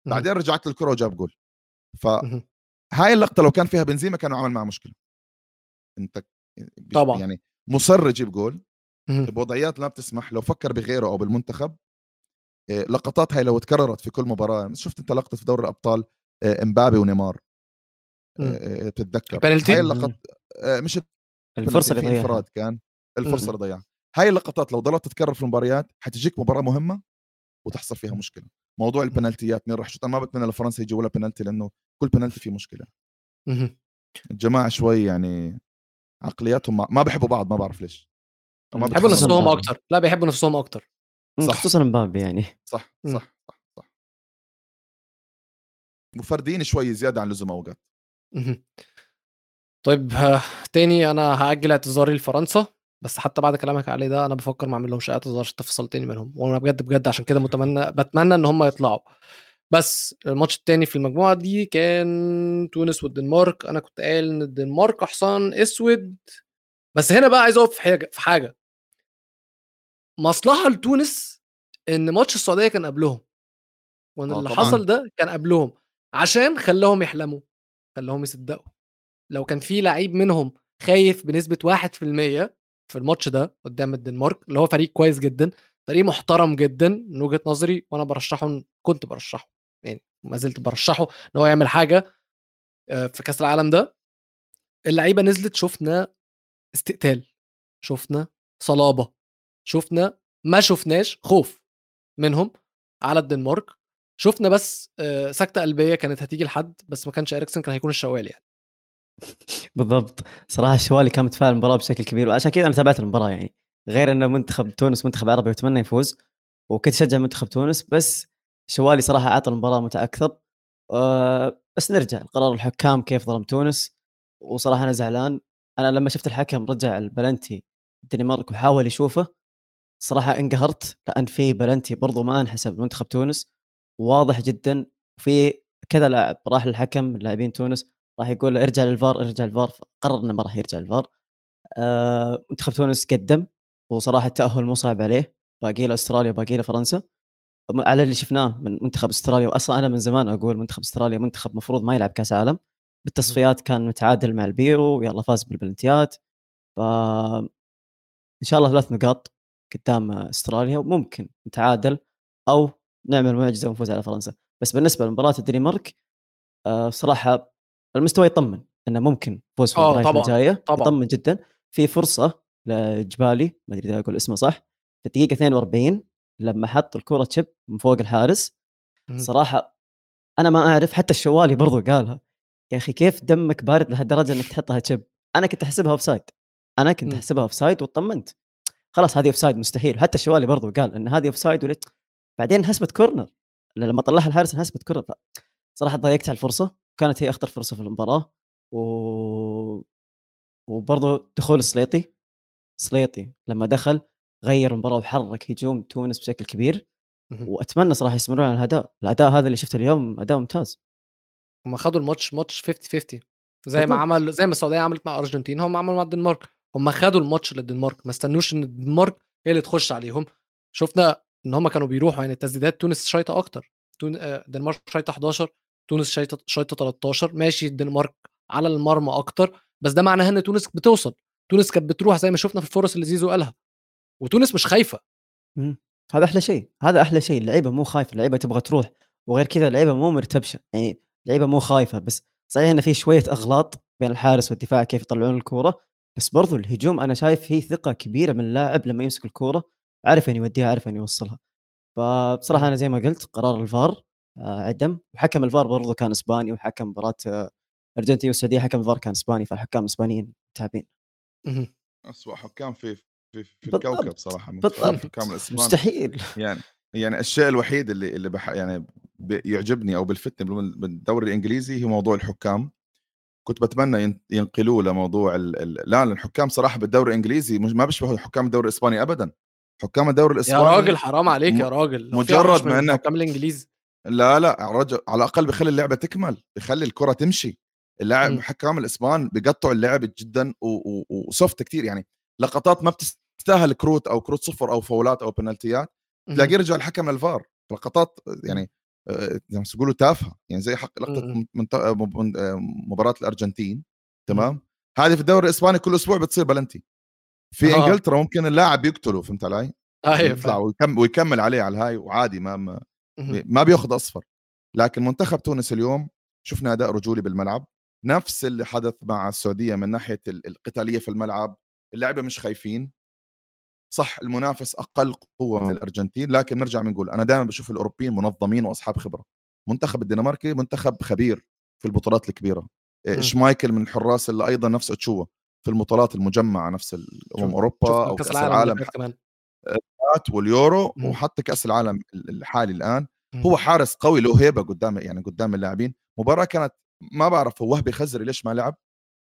بعدين رجعت للكرة وجاب جول. فهاي اللقطة لو كان فيها بنزيما كانوا عمل معه مشكلة. انت طبعا يعني مصر يجيب جول بوضعيات لا بتسمح، لو فكر بغيره او بالمنتخب. لقطات هاي لو تكررت في كل مباراة. شفت انت لقطة في دوري الابطال امبابي ونيمار تتذكر هاي اللقطة؟ مش الفرصة اللي ضيعها كان الفرصة اللي ضيعها. هاي اللقطات لو ضلت تتكرر في المباريات حتجيك مباراة مهمة وتحصل فيها مشكلة. موضوع البنالتيات مين راح يشوط؟ انا ما بتمنى لفرنسا يجي ولا بنالتي، لانه كل بنالتي فيه مشكلة. الجماعة شوي يعني عقلياتهم ما بيحبوا بعض، ما بعرف ليش. ما بيحبوا نفسهم اكتر، لا بيحبوا نفسهم اكتر خصوصا مبابي يعني. صح صح صح صح مفردين شوي زيادة عن اللزوم اوقات. طيب تاني انا هأجل اعتذاري لفرنسا، بس حتى بعد كلامك عليه ده انا بفكر ما اعمل لهم شقات وزارش تفصل تاني منهم، وانا بجد بجد عشان كده متمنى بتمنى ان هم يطلعوا. بس الماتش التاني في المجموعه دي كان تونس والدنمارك. انا كنت قايل ان الدنمارك حصان اسود، بس هنا بقى عايز اوقف في حاجه في حاجه مصلحه لتونس ان ماتش السعوديه كان قبلهم، وان اللي طبعاً حصل ده كان قبلهم عشان خلاهم يحلموا، خلاهم يصدقوا. لو كان في لعيب منهم خايف بنسبه واحد في المية في الماتش ده قدام الدنمارك، اللي هو فريق كويس جدا، فريق محترم جدا من وجهة نظري، وانا برشحه كنت برشحه يعني ما زلت برشحه ان هو يعمل حاجة في كأس العالم ده. اللعيبة نزلت، شفنا استقتال، شفنا صلابة، شفنا ما شفناش خوف. منهم على الدنمارك. شفنا بس سكتة قلبية كانت هتيجي لحد، بس ما كانش إريكسن، كان هيكون الشوالي يعني. بالضبط. صراحة الشوالي كان متفاعل المباراة بشكل كبير، وعشان كده أنا تابعت المباراة يعني، غير إنه منتخب تونس منتخب عربي واتمنى يفوز وكنت شجع منتخب تونس، بس الشوالي صراحة أعطى المباراة متعة أكثر. أه بس نرجع لقرار الحكام كيف ظلم تونس، وصراحة أنا زعلان. أنا لما شفت الحكم رجع البلنتي الدنمارك وحاول يشوفه صراحة انقهرت، لأن في بلنتي برضو ما انحسب منتخب تونس واضح جدا، وفي كذا لاعب راح للحكم لاعبين تونس راح يقول له ارجع للفار ارجع للفار، قررنا ما راح يرجع للفار. أه منتخب تونس قدم، وصراحة التأهل مصعب عليه، باقي له أستراليا باقي له فرنسا على اللي شفناه من منتخب أستراليا. وأصلا أنا من زمان أقول منتخب أستراليا منتخب مفروض ما يلعب كأس عالم، بالتصفيات كان متعادل مع البيرو يلا فاز بالبلنتيات. ف إن شاء الله ثلاث نقاط قدام أستراليا وممكن نتعادل أو نعمل معجزة ونفوز على فرنسا. بس بالنسبة لمباراة الدنمارك أه صراحة المستوى يطمن أنه ممكن فوز في المباراة الجاية، يطمن جدا. في فرصة لجبالي ما أدري إذا أقول اسمه صح في الدقيقة اثنين وأربعين لما حط الكرة تشب من فوق الحارس. صراحة أنا ما أعرف، حتى الشوالي برضو قالها، يا أخي كيف دمك بارد لهالدرجة أنك تحطها تشب؟ أنا كنت أحسبها أوفسايد، أنا كنت أحسبها أوفسايد وطمنت خلاص هذه أوفسايد مستحيل. حتى الشوالي برضو قال أن هذه أوفسايد، وليت بعدين حسبت كورنر لما طلعها الحارس حسبت كورنر. صراحة ضيقت على الفرصة، كانت هي أخطر فرصة في المباراة. و... وبرضو دخول سليطي سليطي لما دخل غير المباراة وحرك هجوم تونس بشكل كبير، وأتمنى صراحة يستمرون على الأداء. الأداء هذا اللي شفته اليوم أداء ممتاز. هم خدوا الماتش ماتش خمسين خمسين زي ما عمل زي ما السعودية عملت مع أرجنتين، هم عملوا مع الدنمارك. هم خدوا الماتش للدنمارك، ما استنوش إن الدنمارك هي اللي تخش عليهم. شفنا إن هم كانوا بيروحوا يعني التسديدات، تونس شايطة أكتر، الدنمارك شايطة حداشر، تونس شايطة شايطة ثلاثتاشر. ماشي الدنمارك على المرمى أكتر، بس ده معناه إن تونس بتوصل. تونس كانت بتروح زي ما شفنا في الفرص اللي زيزو قالها، وتونس مش خايفه. مم. هذا احلى شيء، هذا احلى شيء. اللعيبه مو خايفه، اللعيبه تبغى تروح، وغير كذا اللعيبه مو مرتبشه يعني، اللعيبه مو خايفه. بس صحيح ان في شويه اغلاط بين الحارس والدفاع كيف يطلعون الكوره، بس برضو الهجوم انا شايف فيه ثقه كبيره من اللاعب لما يمسك الكوره عارف ان يوديها عارف ان يوصلها. فبصراحه انا زي ما قلت قرار الفار عدم، وحكم الفار برضو كان اسباني، وحكم مباراه ارجنتين والسعوديه حكم الفار كان اسباني، فالحكام اسبانيين تعبين. اسوء حكام في في في الكوكب صراحه، حكام الاسبان مستحيل يعني. يعني الشيء الوحيد اللي اللي بح يعني بيعجبني او بلفتني بالدوري الانجليزي هي موضوع الحكام. كنت بتمنى ينقلوه لموضوع ال... لا الحكام صراحه بالدوري الانجليزي ما بيشبهوا حكام الدوري الاسباني ابدا. حكام الدوري الاسباني يا راجل حرام عليك يا راجل، مجرد ما انك حكام الانجليزي لا لا رجل على الاقل بيخلي اللعبه تكمل، بيخلي الكره تمشي. اللاعب حكام الاسبان بيقطعوا اللعب جدا وسوفت و... كتير يعني، لقطات ما بتستاهل كروت او كروت صفر او فاولات او بنالتيات تلاقي رجع الحكم للفار، لقطات يعني زي ما يقولوا تافهه يعني، زي حق لقطه مباراه الارجنتين. تمام، هذه في الدوري الاسباني كل اسبوع بتصير بلنتي. في آه. انجلترا ممكن اللاعب يقتله، فهمت علي؟ يطلع ويكمل, ويكمل عليه على هاي وعادي ما ما بياخذ اصفر. لكن منتخب تونس اليوم شفنا اداء رجولي بالملعب، نفس اللي حدث مع السعوديه من ناحيه القتاليه في الملعب. اللعبة مش خايفين، صح المنافس أقل قوة من الأرجنتين، لكن نرجع بنقول أنا دائما بشوف الأوروبيين منظمين وأصحاب خبرة. منتخب الدنماركي منتخب خبير في البطولات الكبيرة. شمايكل من الحراس اللي أيضا نفس أتشوه في البطولات المجمعة، نفس الأمم أوروبا أو كأس العالم واليورو، وحتى كأس العالم الحالي الآن. هو حارس قوي له هيبة قدام يعني قدام اللاعبين. مباراة كانت ما بعرف هو وهبي خزري ليش ما لعب،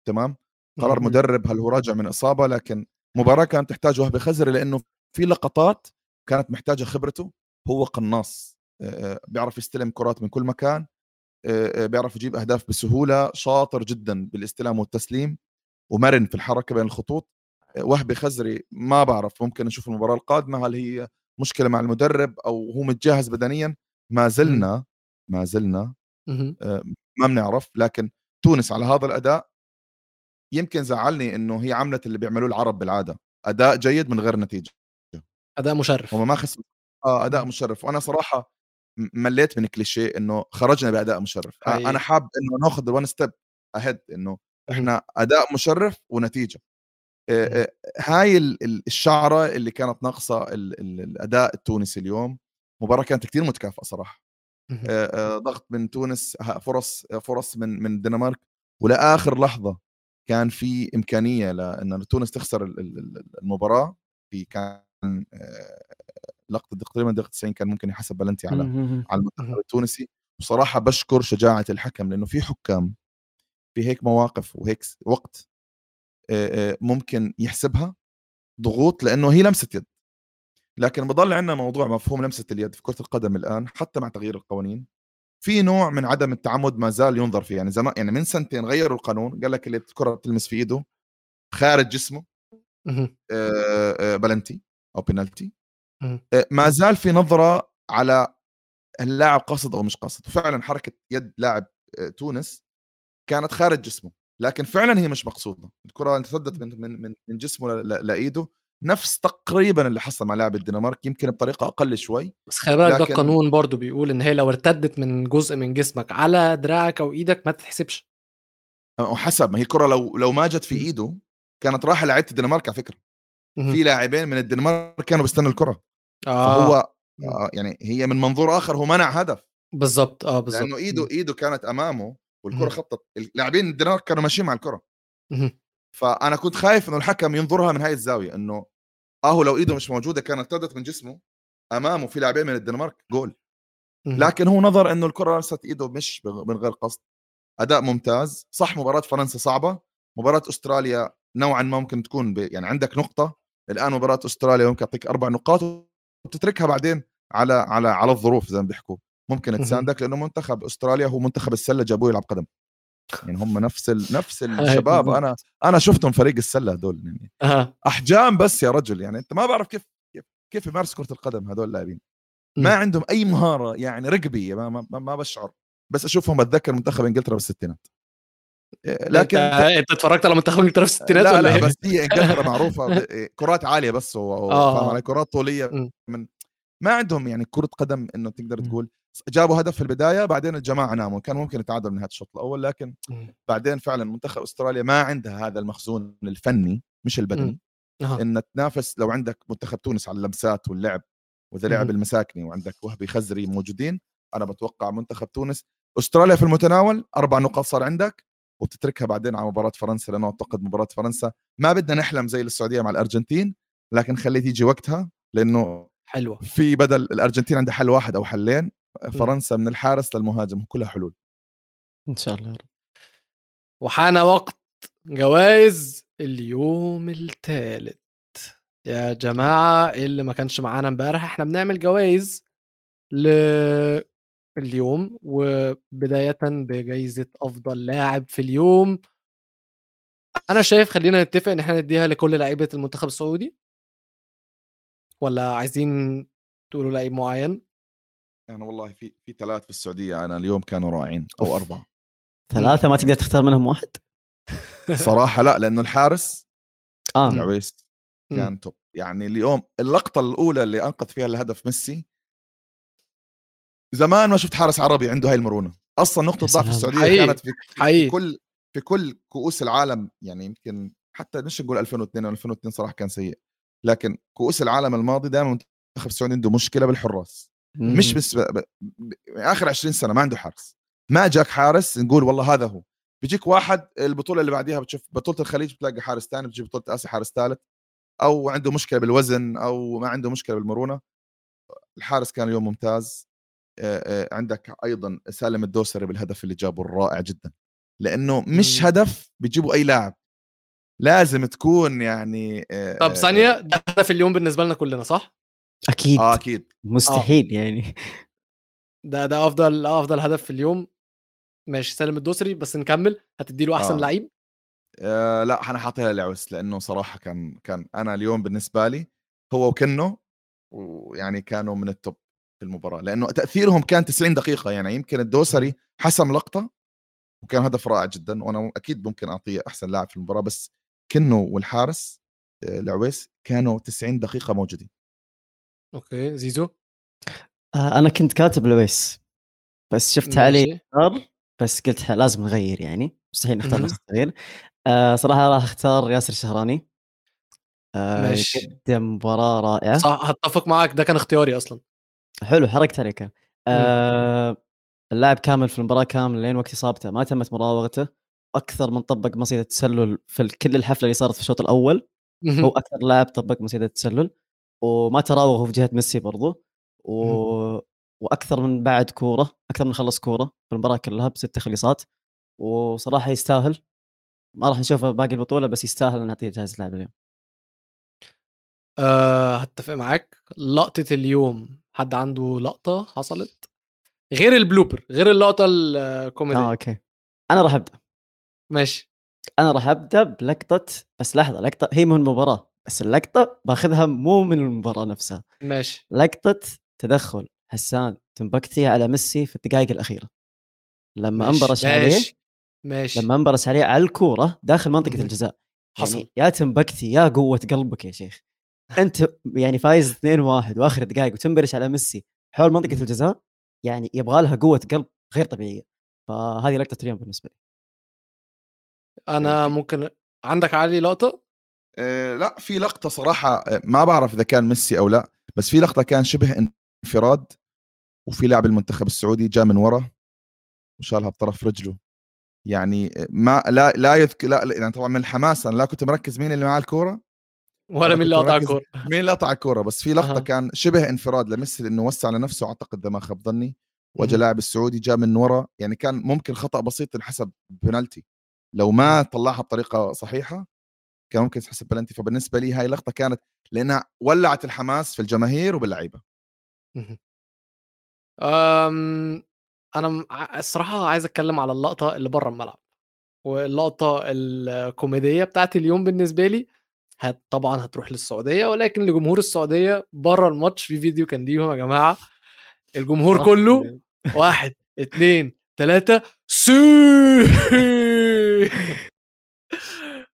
تمام؟ قرار مدرب هل هو راجع من إصابة، لكن مباراة كانت تحتاج وهبي خزري لأنه في لقطات كانت محتاجة خبرته. هو قناص، بيعرف يستلم كرات من كل مكان، بيعرف يجيب أهداف بسهولة، شاطر جدا بالاستلام والتسليم ومرن في الحركة بين الخطوط. وهبي خزري ما بعرف ممكن نشوف المباراة القادمة هل هي مشكلة مع المدرب أو هو متجهز بدنيا، ما زلنا ما زلنا ما بنعرف. لكن تونس على هذا الأداء يمكن زعلني انه هي عملت اللي بيعملوه العرب بالعاده، اداء جيد من غير نتيجه، اداء مشرف. هم ما خسر اه اداء مشرف، وانا صراحه مليت من كليشيه انه خرجنا باداء مشرف. آه انا حاب انه ناخذ وان ستيب اهيد، انه احنا اداء مشرف ونتيجه. آه آه هاي الشعره اللي كانت ناقصه الاداء التونسي اليوم. مباراة كانت كتير متكافئة صراحة. ضغط من تونس، فرص فرص من من الدنمارك، ولآخر لحظة كان في إمكانية لأن تونس تخسر المباراة. في كان لقطة تقريبا دقيقة تسعين كان ممكن يحسب بلنتي على على المنتخب التونسي. وصراحة بشكر شجاعة الحكم، لأنه في حكام في هيك مواقف وهيك وقت ممكن يحسبها ضغوط لأنه هي لمسة يد. لكن بضل عندنا موضوع مفهوم لمسة اليد في كرة القدم الآن حتى مع تغيير القوانين في نوع من عدم التعمد ما زال ينظر فيه. يعني زمان يعني من سنتين غيروا القانون، قال لك اللي الكرة بتلمس في إيده خارج جسمه بلنتي أو بينالتي. ما زال في نظرة على اللاعب قاصد أو مش قاصد، وفعلا حركة يد لاعب تونس كانت خارج جسمه لكن فعلا هي مش مقصودة، الكرة انتدت من من من جسمه لإيده. نفس تقريبا اللي حصل مع لاعب الدنمارك يمكن بطريقه اقل شوي، بس خلي بالك لكن... ده القانون برضو بيقول ان هي لو ارتدت من جزء من جسمك على دراعك او ايدك ما تتحسبش. وحسب ما هي الكره لو لو ما جت في ايده كانت راحه لعيبه الدنمارك. على فكره م- في لاعبين من الدنمارك كانوا بيستنوا الكره آه. فهو آه يعني هي من منظور اخر هو منع هدف بالضبط اه بالضبط، لانه ايده ايده كانت امامه والكره م- خبطت. اللاعبين الدنمارك كانوا ماشيين مع الكره م- فانا كنت خايف انه الحكم ينظرها من هاي الزاويه، انه اه لو ايده مش موجوده كانت ارتدت من جسمه امامه في لاعبين من الدنمارك جول. لكن هو نظر انه الكره لمست ايده مش من غير قصد. اداء ممتاز صح. مباراه فرنسا صعبه، مباراه استراليا نوعا ما ممكن تكون ب... يعني عندك نقطه الان، مباراه استراليا ممكن تعطيك اربع نقاط وتتركها بعدين على على على الظروف زي ما بيحكوا، ممكن تساندك لانه منتخب استراليا هو منتخب السله جابوه يلعب قدم. يعني هم نفس ال... نفس الشباب انا انا شفتهم فريق السله هذول يعني أه. احجام بس يا رجل، يعني انت ما بعرف كيف كيف يمارس كره القدم هذول اللاعبين، ما عندهم اي مهاره يعني رقبيه ما ما, ما بشعر. بس اشوفهم بتذكر منتخب انجلترا بالستينات. لكن انت اتفرجت على منتخب انجلترا بالستينات ولا لا؟ بس هي انجلترا معروفه كرات عاليه بس و... فاهم علي، كرات طوليه من... ما عندهم يعني كره قدم انه تقدر تقول. جابوا هدف في البداية بعدين الجماعة ناموا، كان ممكن يتعادل من هذا الشوط الأول لكن م. بعدين فعلا منتخب أستراليا ما عندها هذا المخزون الفني مش البدني أه. إن تنافس. لو عندك منتخب تونس على اللمسات واللعب وإذا لعب المساكني وعندك وهبي خزري موجودين، أنا بتوقع منتخب تونس. أستراليا في المتناول أربع نقاط صار عندك وتتركها بعدين على مباراة فرنسا، لأنه أعتقد مباراة فرنسا ما بدنا نحلم زي السعودية مع الأرجنتين، لكن خليه يجي وقتها لأنه حلوة في بدل الأرجنتين عندها حل واحد أو حلين، فرنسا من الحارس للمهاجم كلها حلول إن شاء الله. وحان وقت جوائز اليوم الثالث يا جماعة اللي ما كانش معانا امبارح. احنا بنعمل جوائز لليوم، وبداية بجائزة أفضل لاعب في اليوم. أنا شايف خلينا نتفق إن احنا نديها لكل لعيبة المنتخب السعودي، ولا عايزين تقولوا لعيب معين؟ أنا يعني والله في في ثلاث في السعودية أنا اليوم كانوا رائعين أو أربعة. ثلاثة ما تقدر تختار منهم واحد؟ صراحة لا، لأنه الحارس آه. العويس كان توب. يعني اليوم اللقطة الأولى اللي أنقذ فيها الهدف ميسي، زمان ما شفت حارس عربي عنده هاي المرونة. أصلا نقطة ضعف السعودية حقيقي. كانت في, في كل في كل كؤوس العالم، يعني يمكن حتى مش نقول ألفين واثنين، ألفين واثنين صراحة كان سيء، لكن كؤوس العالم الماضي دائما منتخب السعودي عنده مشكلة بالحراس. مش بس ب... ب... آخر عشرين سنة ما عنده حارس، ما جاك حارس نقول والله هذا هو. بيجيك واحد البطولة اللي بعديها بتشوف بطولة الخليج بتلاقي حارس تاني، بتجي بطولة آسيا حارس ثالث، أو عنده مشكلة بالوزن أو ما عنده مشكلة بالمرونة. الحارس كان اليوم ممتاز. عندك أيضا سالم الدوسري بالهدف اللي جابه الرائع جدا، لأنه مش هدف بيجيبوا أي لاعب، لازم تكون يعني. طب ثانية، ده هدف اليوم بالنسبة لنا كلنا صح؟ أكيد. آه أكيد مستحيل آه. يعني ده ده أفضل أفضل هدف في اليوم. ماشي سالم الدوسري، بس نكمل. هتديله أحسن آه. لعيب؟ آه لا، أنا حاطيها لعوس، لأنه صراحة كان كان أنا اليوم بالنسبة لي هو وكنو، ويعني كانوا من التوب في المباراة، لأنه تأثيرهم كان تسعين دقيقة. يعني يمكن الدوسري حسم لقطة وكان هدف رائع جدا، وأنا أكيد ممكن أعطيه أحسن لاعب في المباراة، بس كنو والحارس آه لعويس كانوا تسعين دقيقة موجودين. اوكي زيزو، انا كنت كاتب لويس بس شفت عليه اختار، بس قلت لازم نغير، يعني مستحيل نختار نفس التغيير. أه صراحه راح اختار ياسر شهراني، أه قدم مباراه رائعه. صح، هتفق معك، ده كان اختياري اصلا. حلو، حركت عليك. آه اللاعب كامل في المباراة كامل لين وقت إصابته، ما تمت مراوغته. أكثر من طبق مصيدة التسلل في كل الحفلة اللي صارت في الشوط الأول، هو أكثر لاعب طبق مصيدة التسلل، وما تراوغه في جهة ميسي برضو، و... وأكثر من بعد كورة، أكثر من خلص كورة في المباراة كلها بست خليصات. وصراحة يستاهل، ما راح نشوفه باقي البطولة بس يستاهل أن نعطيه جائزة لاعب اليوم. أه هتفق معاك. لقطة اليوم، حد عنده لقطة حصلت غير البلوبر، غير اللقطة الكوميدي؟ آه، أوكي. أنا راح أبدأ. ماشي. أنا راح أبدأ بلقطة، بس لحظة، لقطة هي من المباراة بس اللقطة باخذها مو من المباراة نفسها. ماشي. لقطة تدخل حسان تنبكتي على ميسي في الدقائق الأخيرة لما انبرش عليه. ماشي. لما انبرش عليه على الكورة داخل منطقة ماشي. الجزاء. حصل. يعني يا تنبكتي يا قوة قلبك يا شيخ، أنت يعني فايز اثنين واحد وآخر دقائق وتنبرش على ميسي حول منطقة الجزاء، يعني يبغى لها قوة قلب غير طبيعية. فهذه لقطة اليوم بالنسبة لي. أنا ممكن عندك علي لقطة؟ أه لا، في لقطة صراحة ما بعرف إذا كان ميسي أو لا، بس في لقطة كان شبه انفراد وفي لاعب المنتخب السعودي جاء من ورا وشالها بطرف رجله، يعني ما لا لا يذكر لا يعني طبعا من الحماس أنا لا كنت مركز مين اللي معاه الكورة ولا مين اللي قطع الكورة، مين اللي قطع الكورة، بس في لقطة أه. كان شبه انفراد لميسي لأنه وسع لنفسه أعتقد إذا ما خاب ظني، وجاء لاعب السعودي جاء من ورا، يعني كان ممكن خطأ بسيط حسب بنالتي، لو ما طلعها بطريقة صحيحة كان ممكن تحسب بلنتي. فبالنسبة لي هاي اللقطة كانت لأنها ولعت الحماس في الجماهير وباللعيبة. أنا الصراحة عايز أتكلم على اللقطة اللي برا الملعب واللقطة الكوميدية بتاعت اليوم بالنسبة لي. هت طبعا هتروح للسعودية، ولكن لجمهور السعودية برا الماتش في فيديو كان ليهم يا جماعة، الجمهور كله واحد اتنين تلاتة سي.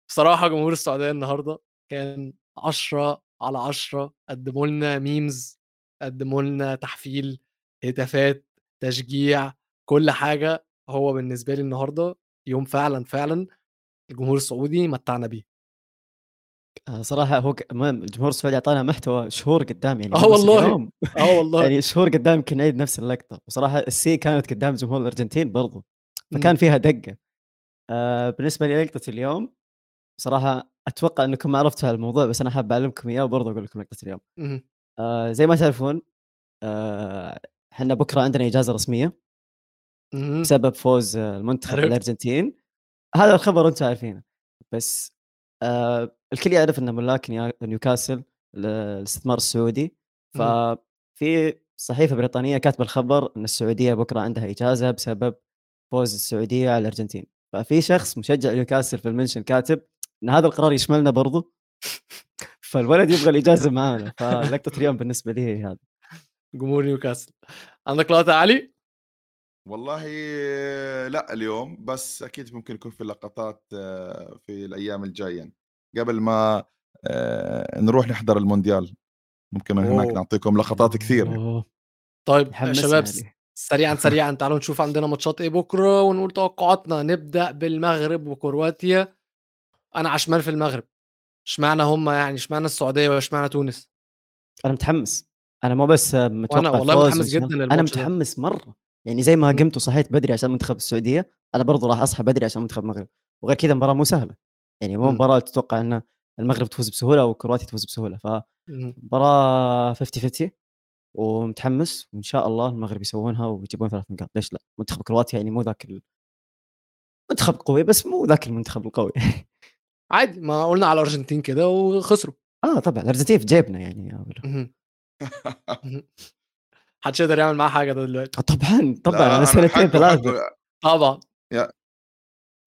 بصراحة جمهور السعودية النهاردة كان عشرة على عشرة، قدموا لنا ميمز، قدموا لنا تحفيل، هتافات، تشجيع، كل حاجة. هو بالنسبة لي النهاردة يوم فعلا فعلا الجمهور السعودي متعنا بيه صراحة. هو الجمهور السعودي أعطانا محتوى شهور قدام، يعني اه والله اه والله يعني شهور قدام كنا نعيد نفس اللقطة. وصراحة السي كانت قدام جمهور الأرجنتين برضو، فكان فيها دقة. آه بالنسبة لي لقطة اليوم صراحة أتوقع أنكم ما عرفتوا هالموضوع، بس أنا حاب أعلمكم إياه وبرضه أقول لكم لقطة اليوم. آه زي ما تعرفون إحنا آه بكرة عندنا إجازة رسمية مم. بسبب فوز المنتخب الأرجنتين. هذا الخبر أنتوا عارفينه، بس آه الكل يعرف أن ملاك نيوكاسل للاستثمار السعودي. ففي صحيفة بريطانية كاتبة الخبر أن السعودية بكرة عندها إجازة بسبب فوز السعودية على الأرجنتين. ففي شخص مشجع نيوكاسل في المنشن كاتب إن هذا القرار يشملنا برضو، فالولد يبغى الإجازة معنا. فلقطة اليوم بالنسبة لي هذا جمهور نيوكاسل. عندك لقطة علي؟ والله لا اليوم، بس أكيد ممكن يكون في اللقطات في الأيام الجاية قبل ما نروح نحضر المونديال، ممكن من هناك نعطيكم لقطات كثير. طيب يا شباب سريعا سريعا تعالوا نشوف عندنا ماتشات ايه بكره ونقول توقعاتنا. نبدا بالمغرب وكرواتيا. انا عشمان في المغرب، اشمعنى هم يعني اشمعنى السعوديه واشمعنى تونس؟ انا متحمس، انا مو بس متوقع، انا والله متحمس جدا، انا متحمس ده. مره يعني زي ما قمت وصحيت بدري عشان منتخب السعوديه، انا برضو راح اصحى بدري عشان منتخب المغرب. وغير كذا مباراه مو سهله، يعني مو مباراه تتوقع ان المغرب تفوز بسهوله وكرواتيا تفوز بسهوله، ف مباراه خمسين خمسين ومتحمس. وان شاء الله المغرب يسوونها ويجيبون ثلاث نقاط. ليش لا؟ منتخب كرواتيا يعني مو ذاك ال... منتخب قوي بس مو ذاك المنتخب القوي. عادي، ما قلنا على الارجنتين كده وخسروا. اه طبعا الارجنتين في جيبنا يعني. حدش يقدر يعمل معاه حاجه دلوقتي. طبعا طبعا، انا سنتين ثلاثه طبعا. يا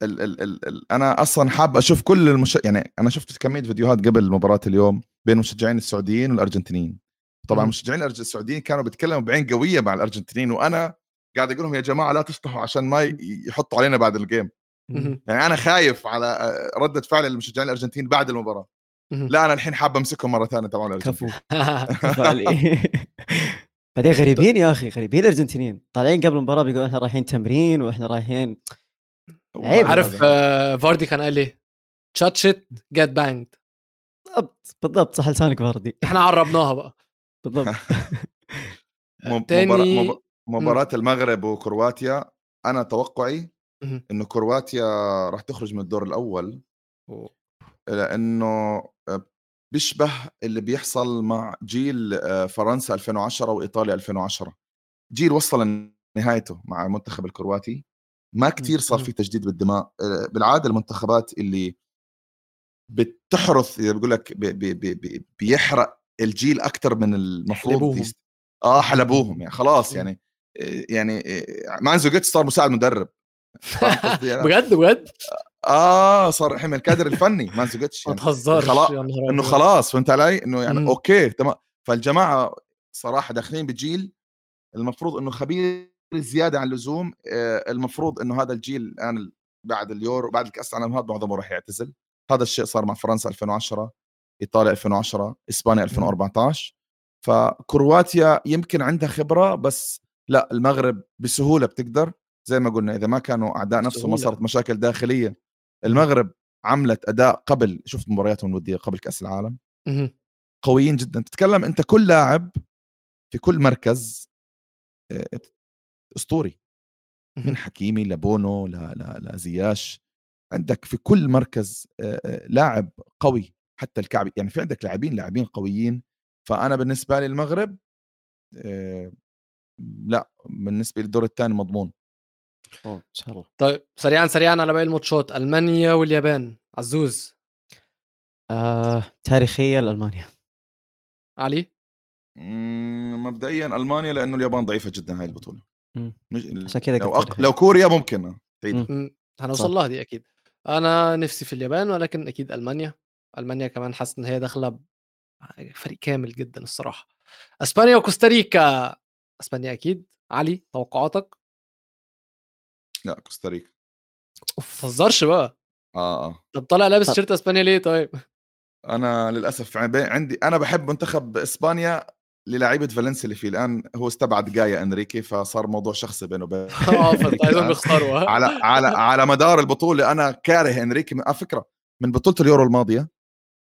ال ال ال ال انا اصلا حاب اشوف كل المش... يعني انا شفت كميه فيديوهات قبل مباراه اليوم بين المشجعين السعوديين والارجنتينيين. طبعا مشجعين السعوديين كانوا بيتكلموا بعين قويه مع الارجنتينيين، وانا قاعد اقول لهم يا جماعه لا تشطحوا عشان ما يحطوا علينا بعد الجيم. يعني انا خايف على رده فعل المشجعين الارجنتين بعد المباراه. لا انا الحين حابه امسكهم مره ثانيه تبعوا الارجنتين. هذول غريبين يا اخي، غريبين الارجنتينيين، طالعين قبل المباراه بيقولوا احنا رايحين تمرين واحنا رايحين. عارف فاردي كان قال لي تشاتشت جت بانج. بالضبط بالضبط، صح لسانك فاردي، احنا عربناها بقى بالضبط. مباراة مباراة المغرب وكرواتيا انا توقعي انه كرواتيا راح تخرج من الدور الاول لانه بيشبه اللي بيحصل مع جيل فرنسا ألفين وعشرة وايطاليا ألفين وعشرة. جيل وصل لنهايته مع المنتخب الكرواتي، ما كتير صار في تجديد بالدماء. بالعاده المنتخبات اللي بتحرث بقول لك بي بي بي بيحرق الجيل اكتر من المفروض. اه حلبوهم يعني خلاص يعني يعني مانزو جيتس صار مساعد مدرب بجد بجد اه صار حمل الكادر الفني مانزو جيتس يعني خلاص انه خلاص فهمت علي انه يعني مم. اوكي تمام. فالجماعه صراحه داخلين بجيل المفروض انه خبير زياده عن اللزوم. المفروض انه هذا الجيل يعني بعد اليورو بعد الكاس العالم هذا معظمه راح يعتزل. هذا الشيء صار مع فرنسا ألفين وعشرة، ايطاليا ألفين وعشرة، اسبانيا ألفين وأربعتاشر. فكرواتيا يمكن عندها خبره بس لا المغرب بسهوله بتقدر زي ما قلنا اذا ما كانوا اعداء نفسهم ما صارت مشاكل داخليه. المغرب عملت اداء قبل شفت مبارياتهم الوديه قبل كاس العالم قويين جدا. تتكلم انت كل لاعب في كل مركز اسطوري من حكيمي لبونو لزياش، عندك في كل مركز لاعب قوي حتى الكعب يعني في عندك لاعبين لاعبين قويين. فانا بالنسبه لي المغرب لا بالنسبه للدور الثاني مضمون ان شاء الله. طيب سريعا سريعا على باقي الماتشات، المانيا واليابان عزوز. آه، تاريخيا لالمانيا علي. مم، مبدئيا المانيا لانه اليابان ضعيفه جدا هاي البطوله. عشان كده لو, أق... لو كوريا ممكن هنوصل لها دي اكيد. انا نفسي في اليابان ولكن اكيد المانيا. المانيا كمان حاسس ان هي داخله فريق كامل جدا الصراحه. اسبانيا وكوستاريكا. اسبانيا اكيد. علي توقعاتك؟ لا كوستاريكا. مفزرش بقى. اه اه طب طالع لابس شيرت اسبانيا ليه؟ طيب انا للاسف عندي انا بحب منتخب اسبانيا للاعيبه فالنسيا اللي فيه الان هو استبعد جايا انريكي فصار موضوع شخصي بينه وبين اه فعايزهم يختاروا على على على مدار البطوله. انا كاره انريكي من فكره من بطوله اليورو الماضيه.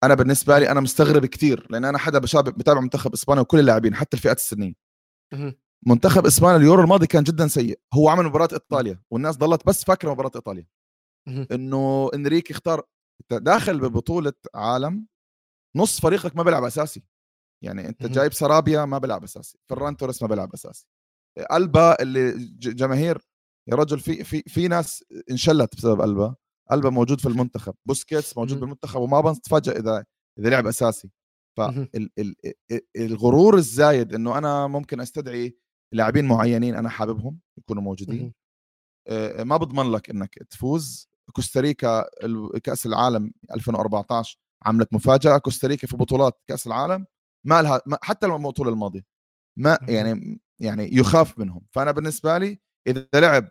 انا بالنسبه لي انا مستغرب كتير لان انا حدا بشاب بتابع منتخب اسبانيا وكل اللاعبين حتى الفئات السنيه. منتخب اسبانيا اليورو الماضي كان جدا سيء. هو عمل مباراه ايطاليا والناس ضلت بس فاكره مباراه ايطاليا انه انريكي اختار داخل ببطوله عالم نص فريقك ما بيلعب اساسي. يعني انت جايب سرابيا ما بيلعب اساسي، فران توريس ما بيلعب اساسي، ألبا اللي جماهير يا رجل في في في ناس انشلت بسبب ألبا. ألبا موجود في المنتخب، بوسكيتس موجود بالمنتخب وما بنتفاجئ اذا اذا لعب اساسي. فالغرور الزايد انه انا ممكن استدعي لاعبين معينين انا حاببهم يكونوا موجودين ما بضمن لك انك تفوز. كوستاريكا كاس العالم ألفين وأربعتاشر عملت مفاجاه. كوستاريكا في بطولات كاس العالم ما لها حتى البطوله الماضيه ما يعني يعني يخاف منهم. فانا بالنسبه لي اذا لعب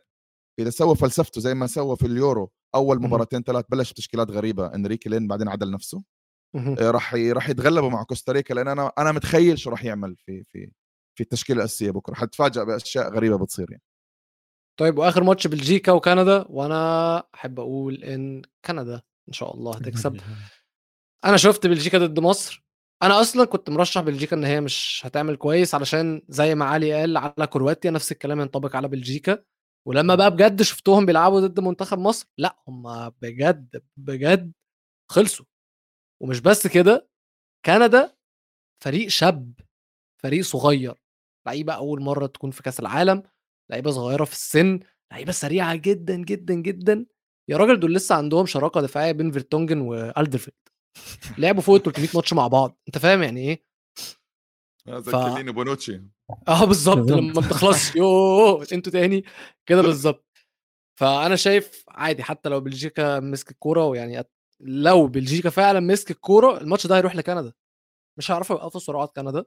اذا سوى فلسفته زي ما سوى في اليورو اول مباراتين ثلاث بلش بتشكيلات غريبه انريكي لين بعدين عدل نفسه راح راح يتغلبوا مع كوستاريكا. لان انا انا متخيل شو راح يعمل في في في التشكيله الاساسيه بكره. حتفاجئ باشياء غريبه بتصير يعني. طيب واخر ماتش بلجيكا وكندا، وانا احب اقول ان كندا ان شاء الله هتكسب. انا شفت بلجيكا ضد مصر، انا اصلا كنت مرشح بلجيكا ان هي مش هتعمل كويس علشان زي ما علي قال على كرواتيا نفس الكلام ينطبق على بلجيكا. ولما بقى بجد شفتهم بيلعبوا ضد منتخب مصر لا هم بجد بجد خلصوا. ومش بس كده، كندا فريق شاب، فريق صغير، لعيبه اول مره تكون في كاس العالم، لعيبه صغيره في السن، لعيبه سريعه جدا جدا جدا يا راجل. دول لسه عندهم شراكه دفاعيه بين فيرتونجن والدرفيلد لعبوا فوق ثلاثمية ماتش مع بعض. انت فاهم يعني ايه؟ هذا كليني بونوتشي اه بالظبط لما بتخلص يوه انتوا تاني كده بالظبط. فانا شايف عادي حتى لو بلجيكا مسك الكوره، ويعني لو بلجيكا فعلا مسك الكوره الماتش ده هيروح لكندا، مش هيعرفوا يوقفوا سرعات كندا.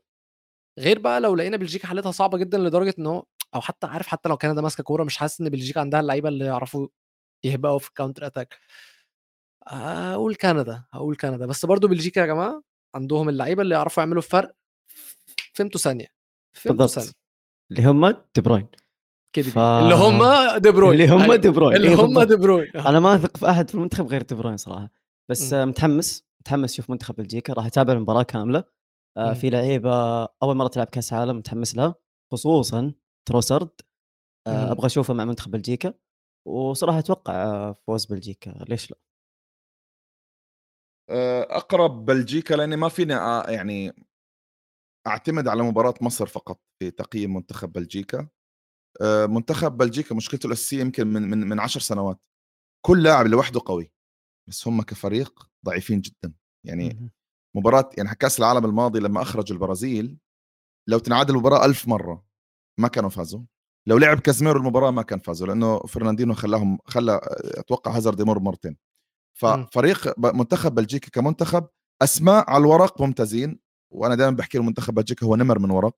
غير بقى لو لقينا بلجيكا حالتها صعبه جدا لدرجه ان هو او حتى عارف حتى لو كندا ماسكه كوره مش حاسس ان بلجيكا عندها اللعيبه اللي يعرفوا يهبقوا في الكاونتر اتاك. هقول كندا هقول كندا بس برضو بلجيكا يا جماعه عندهم اللعيبه اللي يعرفوا يعملوا الفرق في امتى ثانيه بالضبط اللي هم دي بروين كده ف... اللي هم دي بروين اللي هم دي بروين اللي هم دي بروين انا ما اثق في احد في المنتخب غير دي بروين صراحه. بس م. متحمس متحمس شوف منتخب بلجيكا راح اتابع المباراه كامله. آه في لعيبه اول مره تلعب كاس عالم متحمس لها. خصوصا تروسرد آه، ابغى اشوفه مع منتخب بلجيكا، وصراحه اتوقع آه، فوز بلجيكا. ليش لا؟ اقرب بلجيكا، لاني ما فينا يعني اعتمد على مباراه مصر فقط في تقييم منتخب بلجيكا. منتخب بلجيكا مشكلته الاساسيه يمكن من من من عشر سنوات كل لاعب لوحده قوي، بس هم كفريق ضعيفين جدا. يعني مباراه يعني كاس العالم الماضي لما اخرجوا البرازيل، لو تنعادل المباراه ألف مره ما كانوا فازوا، لو لعب كازيميرو المباراه ما كان فازوا، لانه فرناندينو خلاهم خلى اتوقع هازارد يمر مرتين. ففريق منتخب بلجيكا كمنتخب اسماء على الورق ممتازين، وانا دائما بحكي المنتخب بلجيكا هو نمر من ورق،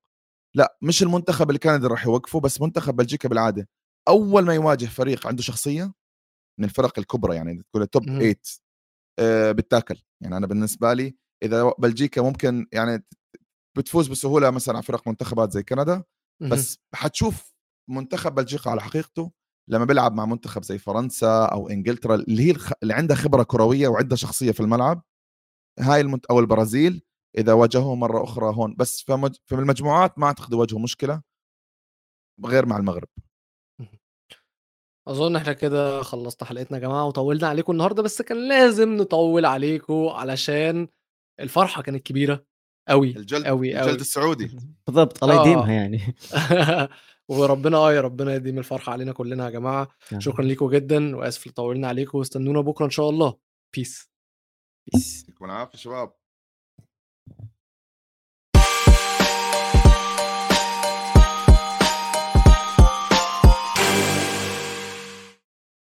لا مش المنتخب اللي كان راح يوقفه. بس منتخب بلجيكا بالعاده اول ما يواجه فريق عنده شخصيه من الفرق الكبرى يعني تقول توب ثمانية آه بتاكل. يعني انا بالنسبه لي اذا بلجيكا ممكن يعني بتفوز بسهوله مثلا على فرق منتخبات زي كندا، بس حتشوف منتخب بلجيكا على حقيقته لما بيلعب مع منتخب زي فرنسا او انجلترا اللي هي الخ... اللي عندها خبره كرويه وعندها شخصيه في الملعب. هاي المنت... او البرازيل اذا واجهوه مره اخرى هون، بس في, مج... في المجموعات ما اعتقد واجهوا مشكله غير مع المغرب. اظن احنا كده خلصنا حلقتنا يا جماعه، وطولنا عليكم النهارده بس كان لازم نطول عليكم علشان الفرحه كانت كبيره قوي. الجلد قوي الجلد قوي. السعودي بالضبط، الله يديمها يعني. وربنا اه يا ربنا يديم الفرحه علينا كلنا يا جماعه. شكرا لكم جدا، واسف لطولنا عليكم، واستنونا بكره ان شاء الله. بيس بيس، يكون عافيه شباب.